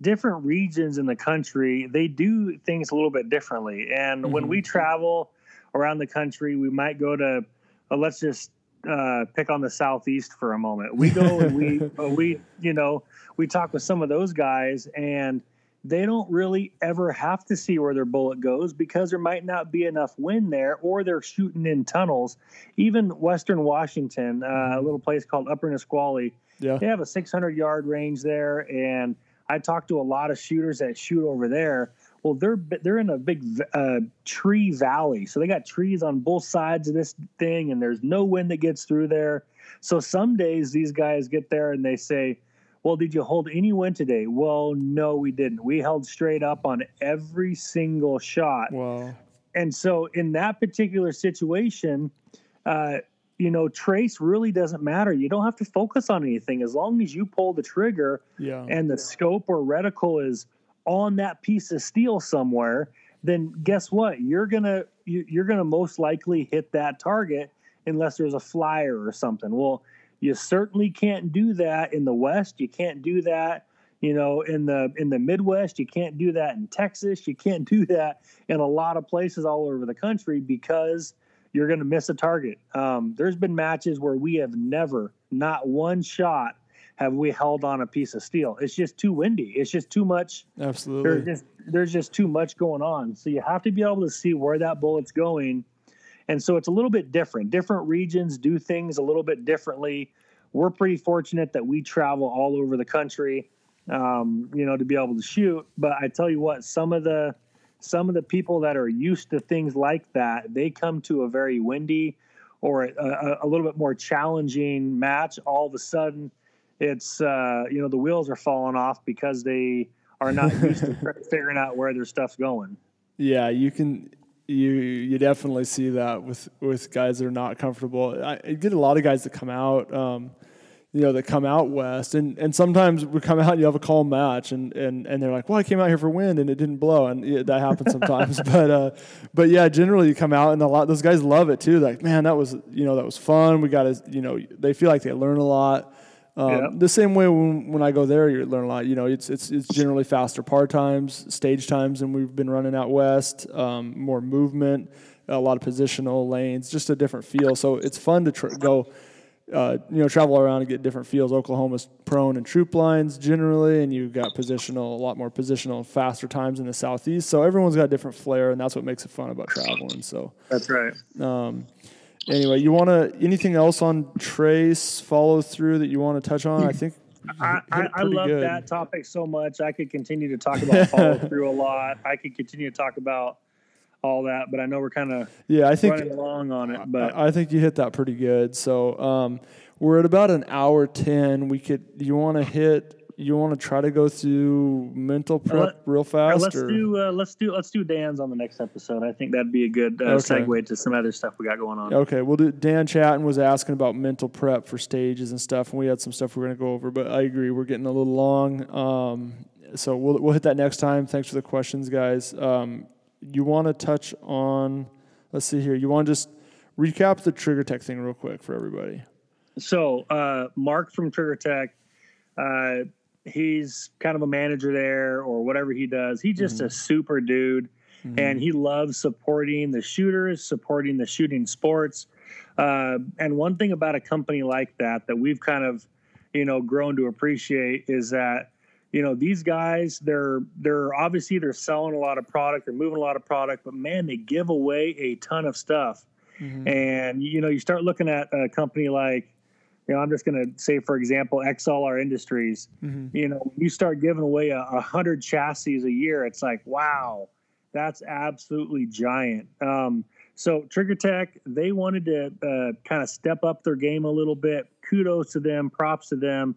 different regions in the country. They do things a little bit differently. And mm-hmm. when we travel around the country, we might go to, uh, let's just uh, pick on the Southeast for a moment. We go and we, uh, we, you know, we talk with some of those guys, and they don't really ever have to see where their bullet goes, because there might not be enough wind there, or they're shooting in tunnels. Even Western Washington, uh, a little place called Upper Nisqually, yeah. they have a six hundred yard range there. And I talk to a lot of shooters that shoot over there. Well, they're they're in a big uh, tree valley, so they got trees on both sides of this thing, and there's no wind that gets through there. So some days these guys get there and they say, well, did you hold any wind today? Well, no, we didn't. We held straight up on every single shot. Wow. And so in that particular situation, uh, you know, trace really doesn't matter. You don't have to focus on anything. As long as you pull the trigger yeah. and the scope or reticle is on that piece of steel somewhere, then guess what? You're gonna you're gonna most likely hit that target, unless there's a flyer or something. Well, you certainly can't do that in the West. You can't do that, you know, in the in the Midwest. You can't do that in Texas. You can't do that in a lot of places all over the country, because you're gonna miss a target. Um, there's been matches where we have never, not one shot, have we held on a piece of steel. It's just too windy. It's just too much. Absolutely. There's just, there's just too much going on. So you have to be able to see where that bullet's going. And so it's a little bit different. Different regions do things a little bit differently. We're pretty fortunate that we travel all over the country, um, you know, to be able to shoot. But I tell you what, some of the, some of the people that are used to things like that, they come to a very windy or a, a, a little bit more challenging match. All of a sudden, it's, uh, you know, the wheels are falling off because they are not used to figuring out where their stuff's going. Yeah, you can, you, you definitely see that with, with guys that are not comfortable. I, I get a lot of guys that come out, um, you know, that come out West, and, and sometimes we come out and you have a calm match, and, and, and they're like, well, I came out here for wind and it didn't blow. And yeah, that happens sometimes, but, uh, but yeah, generally you come out, and a lot, those guys love it too. They're like, man, that was, you know, that was fun. We got to, you know, they feel like they learn a lot. Um, yeah. The same way when, when I go there, you learn a lot. You know, it's it's it's generally faster par times, stage times, and we've been running out west. Um, more movement, a lot of positional lanes, just a different feel. So it's fun to tr- go, uh, you know, travel around and get different feels. Oklahoma's prone and troop lines generally, and you've got positional, a lot more positional, faster times in the Southeast. So everyone's got a different flair, and that's what makes it fun about traveling. So that's right. Um, Anyway, you want to anything else on trace follow through that you want to touch on? I think I, I, I love good. that topic so much. I could continue to talk about follow through a lot. I could continue to talk about all that, but I know we're kind of yeah, I think running along on it. But I, I think you hit that pretty good. So um, we're at about an hour ten. We could you want to hit You want to try to go through mental prep real fast? Let's or? do uh, let's do let's do Dan's on the next episode. I think that'd be a good uh, okay. segue to some other stuff we got going on. Okay, well, Dan Chatton was asking about mental prep for stages and stuff, and we had some stuff we were going to go over. But I agree, we're getting a little long, um, so we'll we'll hit that next time. Thanks for the questions, guys. Um, you want to touch on? Let's see here. You want to just recap the Trigger Tech thing real quick for everybody. So uh, Mark from Trigger Tech. Uh, he's kind of a manager there or whatever he does. He's just mm-hmm. a super dude, mm-hmm. and he loves supporting the shooters, supporting the shooting sports. Uh, and one thing about a company like that that we've kind of, you know, grown to appreciate is that, you know, these guys, they're they're obviously they're selling a lot of product, they're moving a lot of product, but man, they give away a ton of stuff. Mm-hmm. And, you know, you start looking at a company like, you know, I'm just going to say, for example, X L R Industries, mm-hmm. you know, when you start giving away a, a hundred chassis a year, it's like, wow, that's absolutely giant. Um, so Trigger Tech, they wanted to uh, kind of step up their game a little bit. Kudos to them. Props to them.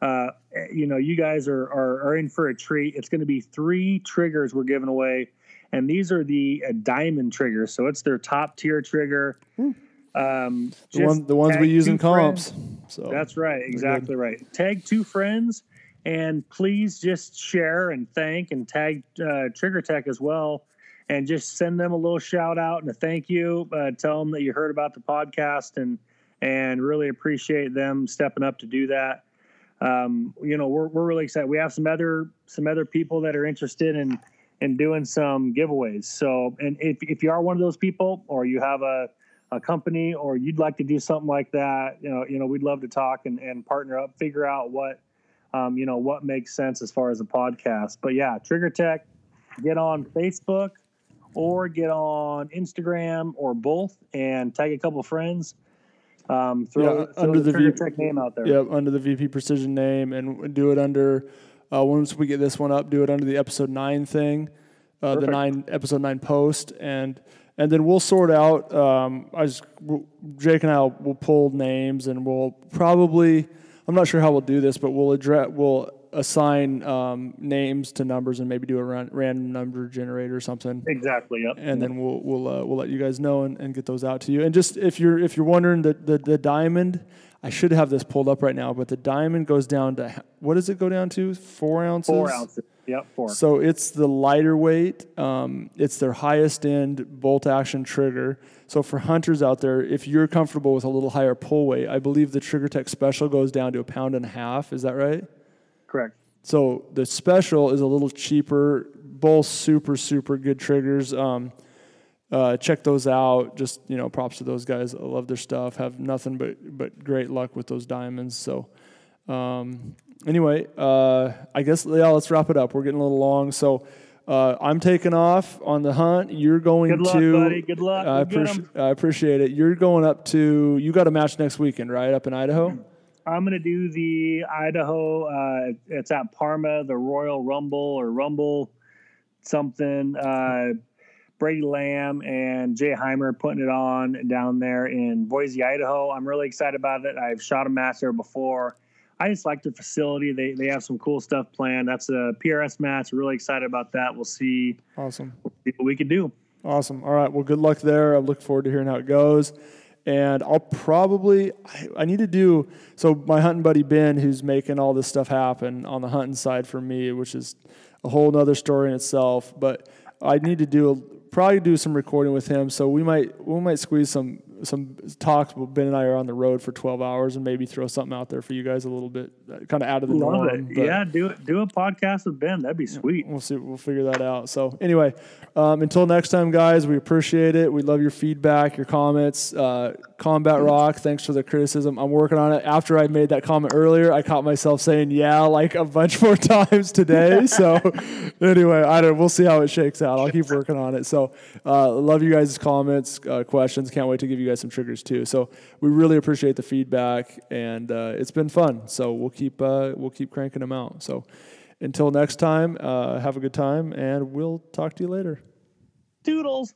Uh, you know, you guys are, are, are in for a treat. It's going to be three triggers we're giving away. And these are the uh, diamond triggers. So it's their top tier trigger. Mm. Um, the, one, the ones we use in comps. So that's right. Exactly right. Tag two friends and please just share and thank and tag uh, Trigger Tech as well. And just send them a little shout out and a thank you. Uh, tell them that you heard about the podcast and, and really appreciate them stepping up to do that. Um, you know, we're, we're really excited. We have some other, some other people that are interested in, in doing some giveaways. So, and if, if you are one of those people or you have a, a company or you'd like to do something like that, you know, you know, we'd love to talk and, and partner up, figure out what, um, you know, what makes sense as far as a podcast. But yeah, Trigger Tech, get on Facebook or get on Instagram or both and tag a couple friends. Um, throw, yeah, throw under the, the Trigger v- Tech name out there. Yeah, under the V P Precision name, and do it under, uh, once we get this one up, do it under the episode nine thing, uh, the nine episode nine post. And, And then we'll sort out, um, I just, Jake and I will we'll pull names and we'll probably, I'm not sure how we'll do this, but we'll address, we'll assign um, names to numbers and maybe do a ran, random number generator or something. Exactly, yep. And then we'll we'll uh, we'll let you guys know and, and get those out to you. And just if you're if you're wondering, the, the, the diamond, I should have this pulled up right now, but the diamond goes down to, what does it go down to? Four ounces? Four ounces. Yep, four. So it's the lighter weight. Um, it's their highest end bolt action trigger. So for hunters out there, if you're comfortable with a little higher pull weight, I believe the Trigger Tech Special goes down to a pound and a half. Is that right? Correct. So the Special is a little cheaper. Both super, super good triggers. Um, uh, check those out. Just, you know, props to those guys. I love their stuff. Have nothing but but great luck with those diamonds. So. Um, Anyway, uh, I guess, yeah, let's wrap it up. We're getting a little long. So uh, I'm taking off on the hunt. You're going to... Good luck, to, buddy. Good luck. I, appreci- I appreciate it. You're going up to... You got a match next weekend, right, up in Idaho? I'm going to do the Idaho... Uh, it's at Parma, the Royal Rumble or Rumble something. Uh, Brady Lamb and Jay Heimer putting it on down there in Boise, Idaho. I'm really excited about it. I've shot a match there before. I just like their facility. They they have some cool stuff planned. That's a P R S match. Really excited about that. We'll see. Awesome. We'll see what we can do. Awesome. All right. Well, good luck there. I look forward to hearing how it goes. And I'll probably I, I need to do so. My hunting buddy Ben, who's making all this stuff happen on the hunting side for me, which is a whole nother story in itself. But I need to do a, probably do some recording with him. So we might we might squeeze some. some talks. Ben and I are on the road for twelve hours and maybe throw something out there for you guys a little bit kind of out of the Love norm. But yeah, do it. Do a podcast with Ben. That'd be sweet. We'll see. We'll figure that out. So anyway, um, until next time, guys, we appreciate it. We love your feedback, your comments. Uh, Combat Rock, thanks for the criticism. I'm working on it. After I made that comment earlier, I caught myself saying, yeah, like a bunch more times today. So anyway, I don't, we'll see how it shakes out. I'll keep working on it. So uh, love you guys' comments, uh, questions. Can't wait to give you guys some triggers too. So we really appreciate the feedback and uh, it's been fun. So we'll keep, uh, we'll keep cranking them out. So until next time, uh, have a good time and we'll talk to you later. Doodles.